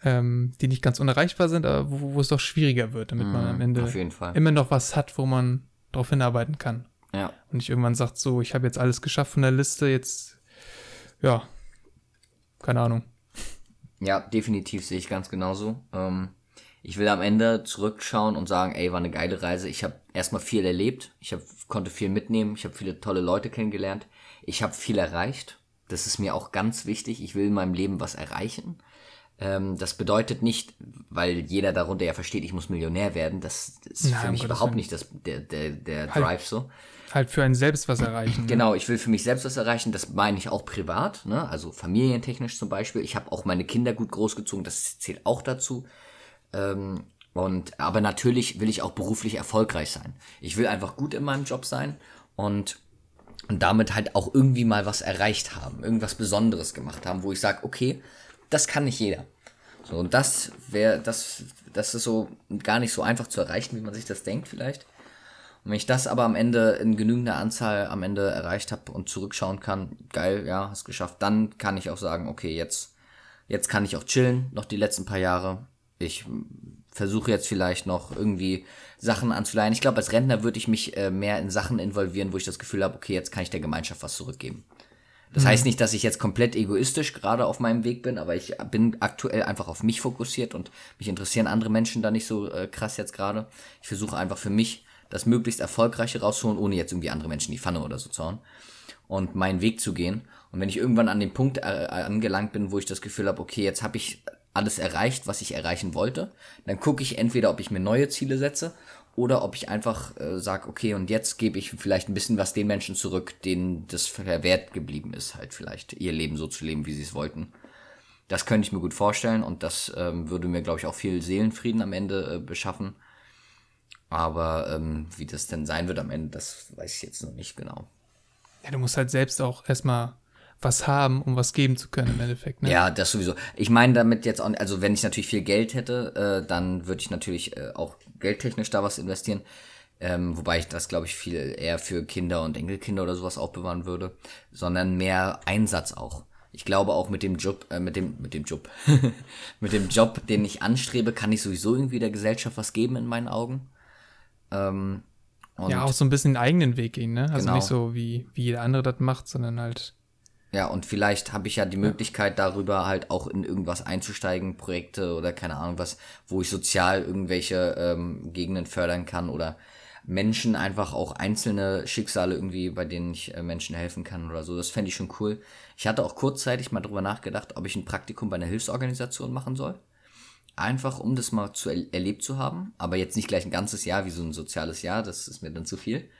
Ähm, die nicht ganz unerreichbar sind, aber wo, wo es doch schwieriger wird, damit mm, man am Ende auf jeden Fall immer noch was hat, wo man drauf hinarbeiten kann. Ja. Und nicht irgendwann sagt, so, ich habe jetzt alles geschafft von der Liste, jetzt, ja, keine Ahnung. Ja, definitiv, sehe ich ganz genauso. Ähm, ich will am Ende zurückschauen und sagen, ey, war eine geile Reise. Ich habe erstmal viel erlebt, ich hab, konnte viel mitnehmen, ich habe viele tolle Leute kennengelernt, ich habe viel erreicht. Das ist mir auch ganz wichtig. Ich will in meinem Leben was erreichen. Das bedeutet nicht, weil jeder darunter ja versteht, ich muss Millionär werden. Das ist Nein, für mich Gott, überhaupt nicht das, der, der, der halt, Drive so. Halt für einen selbst was erreichen. Genau, ich will für mich selbst was erreichen. Das meine ich auch privat, ne? Also familientechnisch zum Beispiel. Ich habe auch meine Kinder gut großgezogen, das zählt auch dazu. Ähm, und, aber natürlich will ich auch beruflich erfolgreich sein. Ich will einfach gut in meinem Job sein und, und damit halt auch irgendwie mal was erreicht haben. Irgendwas Besonderes gemacht haben, wo ich sage, okay, das kann nicht jeder. So, und das wäre, das, das ist so gar nicht so einfach zu erreichen, wie man sich das denkt vielleicht. Und wenn ich das aber am Ende in genügender Anzahl am Ende erreicht habe und zurückschauen kann, geil, ja, hast geschafft, dann kann ich auch sagen, okay, jetzt, jetzt kann ich auch chillen, noch die letzten paar Jahre. Ich versuche jetzt vielleicht noch irgendwie Sachen anzuleihen. Ich glaube, als Rentner würde ich mich äh, mehr in Sachen involvieren, wo ich das Gefühl habe, okay, jetzt kann ich der Gemeinschaft was zurückgeben. Das heißt nicht, dass ich jetzt komplett egoistisch gerade auf meinem Weg bin, aber ich bin aktuell einfach auf mich fokussiert und mich interessieren andere Menschen da nicht so äh, krass jetzt gerade. Ich versuche einfach für mich das möglichst Erfolgreiche rauszuholen, ohne jetzt irgendwie andere Menschen in die Pfanne oder so zu hauen und meinen Weg zu gehen. Und wenn ich irgendwann an den Punkt äh, angelangt bin, wo ich das Gefühl habe, okay, jetzt habe ich alles erreicht, was ich erreichen wollte, dann gucke ich entweder, ob ich mir neue Ziele setze oder ob ich einfach äh, sage, okay, und jetzt gebe ich vielleicht ein bisschen was den Menschen zurück, denen das verwehrt geblieben ist, halt vielleicht ihr Leben so zu leben, wie sie es wollten. Das könnte ich mir gut vorstellen und das ähm, würde mir, glaube ich, auch viel Seelenfrieden am Ende äh, beschaffen. Aber ähm, wie das denn sein wird am Ende, das weiß ich jetzt noch nicht genau. Ja, du musst halt selbst auch erstmal was haben, um was geben zu können im Endeffekt. Ne? Ja, das sowieso. Ich meine damit jetzt auch, also wenn ich natürlich viel Geld hätte, äh, dann würde ich natürlich äh, auch geldtechnisch da was investieren. Ähm, wobei ich das, glaube ich, viel eher für Kinder und Enkelkinder oder sowas aufbewahren würde, sondern mehr Einsatz auch. Ich glaube auch mit dem Job, äh, mit dem, mit dem Job, mit dem Job, den ich anstrebe, kann ich sowieso irgendwie der Gesellschaft was geben in meinen Augen. Ähm, und ja, auch so ein bisschen den eigenen Weg gehen, ne? Also genau. Nicht so, wie, wie jeder andere das macht, sondern halt. Ja, und vielleicht habe ich ja die Möglichkeit, darüber halt auch in irgendwas einzusteigen, Projekte oder keine Ahnung was, wo ich sozial irgendwelche ähm, Gegenden fördern kann oder Menschen einfach auch einzelne Schicksale irgendwie, bei denen ich äh, Menschen helfen kann oder so. Das fände ich schon cool. Ich hatte auch kurzzeitig mal drüber nachgedacht, ob ich ein Praktikum bei einer Hilfsorganisation machen soll. Einfach, um das mal zu er- erlebt zu haben. Aber jetzt nicht gleich ein ganzes Jahr wie so ein soziales Jahr. Das ist mir dann zu viel,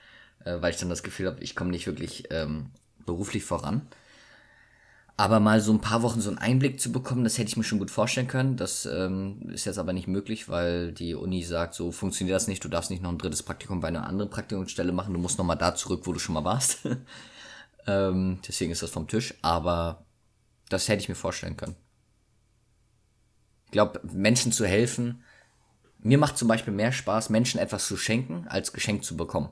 äh, weil ich dann das Gefühl habe, ich komme nicht wirklich ähm, beruflich voran. Aber mal so ein paar Wochen so einen Einblick zu bekommen, das hätte ich mir schon gut vorstellen können. Das ähm, ist jetzt aber nicht möglich, weil die Uni sagt, so funktioniert das nicht, du darfst nicht noch ein drittes Praktikum bei einer anderen Praktikumsstelle machen, du musst nochmal da zurück, wo du schon mal warst. ähm, deswegen ist das vom Tisch, aber das hätte ich mir vorstellen können. Ich glaube, Menschen zu helfen, mir macht zum Beispiel mehr Spaß, Menschen etwas zu schenken, als Geschenk zu bekommen.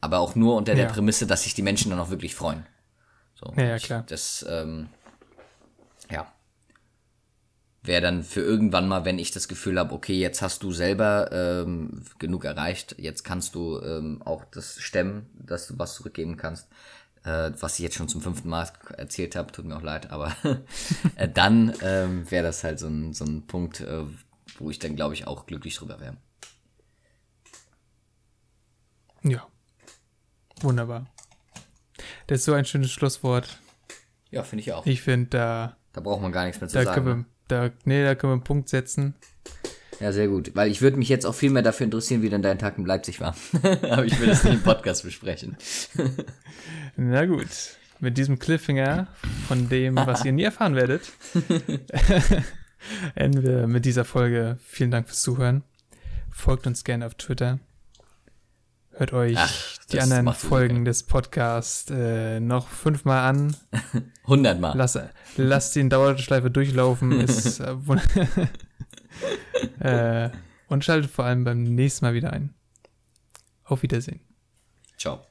Aber auch nur unter der ja. Prämisse, dass sich die Menschen dann auch wirklich freuen. So, ja, ja, klar. Das, ähm, ja, wäre dann für irgendwann mal, wenn ich das Gefühl habe, okay, jetzt hast du selber ähm, genug erreicht, jetzt kannst du ähm, auch das stemmen, dass du was zurückgeben kannst, äh, was ich jetzt schon zum fünften Mal erzählt habe, tut mir auch leid, aber äh, dann ähm, wäre das halt so ein, so ein Punkt, äh, wo ich dann, glaube ich, auch glücklich drüber wäre. Ja, wunderbar. Das ist so ein schönes Schlusswort. Ja, finde ich auch. Ich finde, da... Da braucht man gar nichts mehr zu da sagen. Können wir, da, nee, da können wir einen Punkt setzen. Ja, sehr gut. Weil ich würde mich jetzt auch viel mehr dafür interessieren, wie denn dein Tag in Leipzig war. Aber ich will das nicht im Podcast besprechen. Na gut. Mit diesem Cliffhanger, von dem, was ihr nie erfahren werdet, enden wir mit dieser Folge. Vielen Dank fürs Zuhören. Folgt uns gerne auf Twitter. Hört euch Ach, die anderen Folgen des Podcasts äh, noch fünfmal an. hundertmal. Lass, lasst die in Dauerschleife durchlaufen. ist, äh, äh, und schaltet vor allem beim nächsten Mal wieder ein. Auf Wiedersehen. Ciao.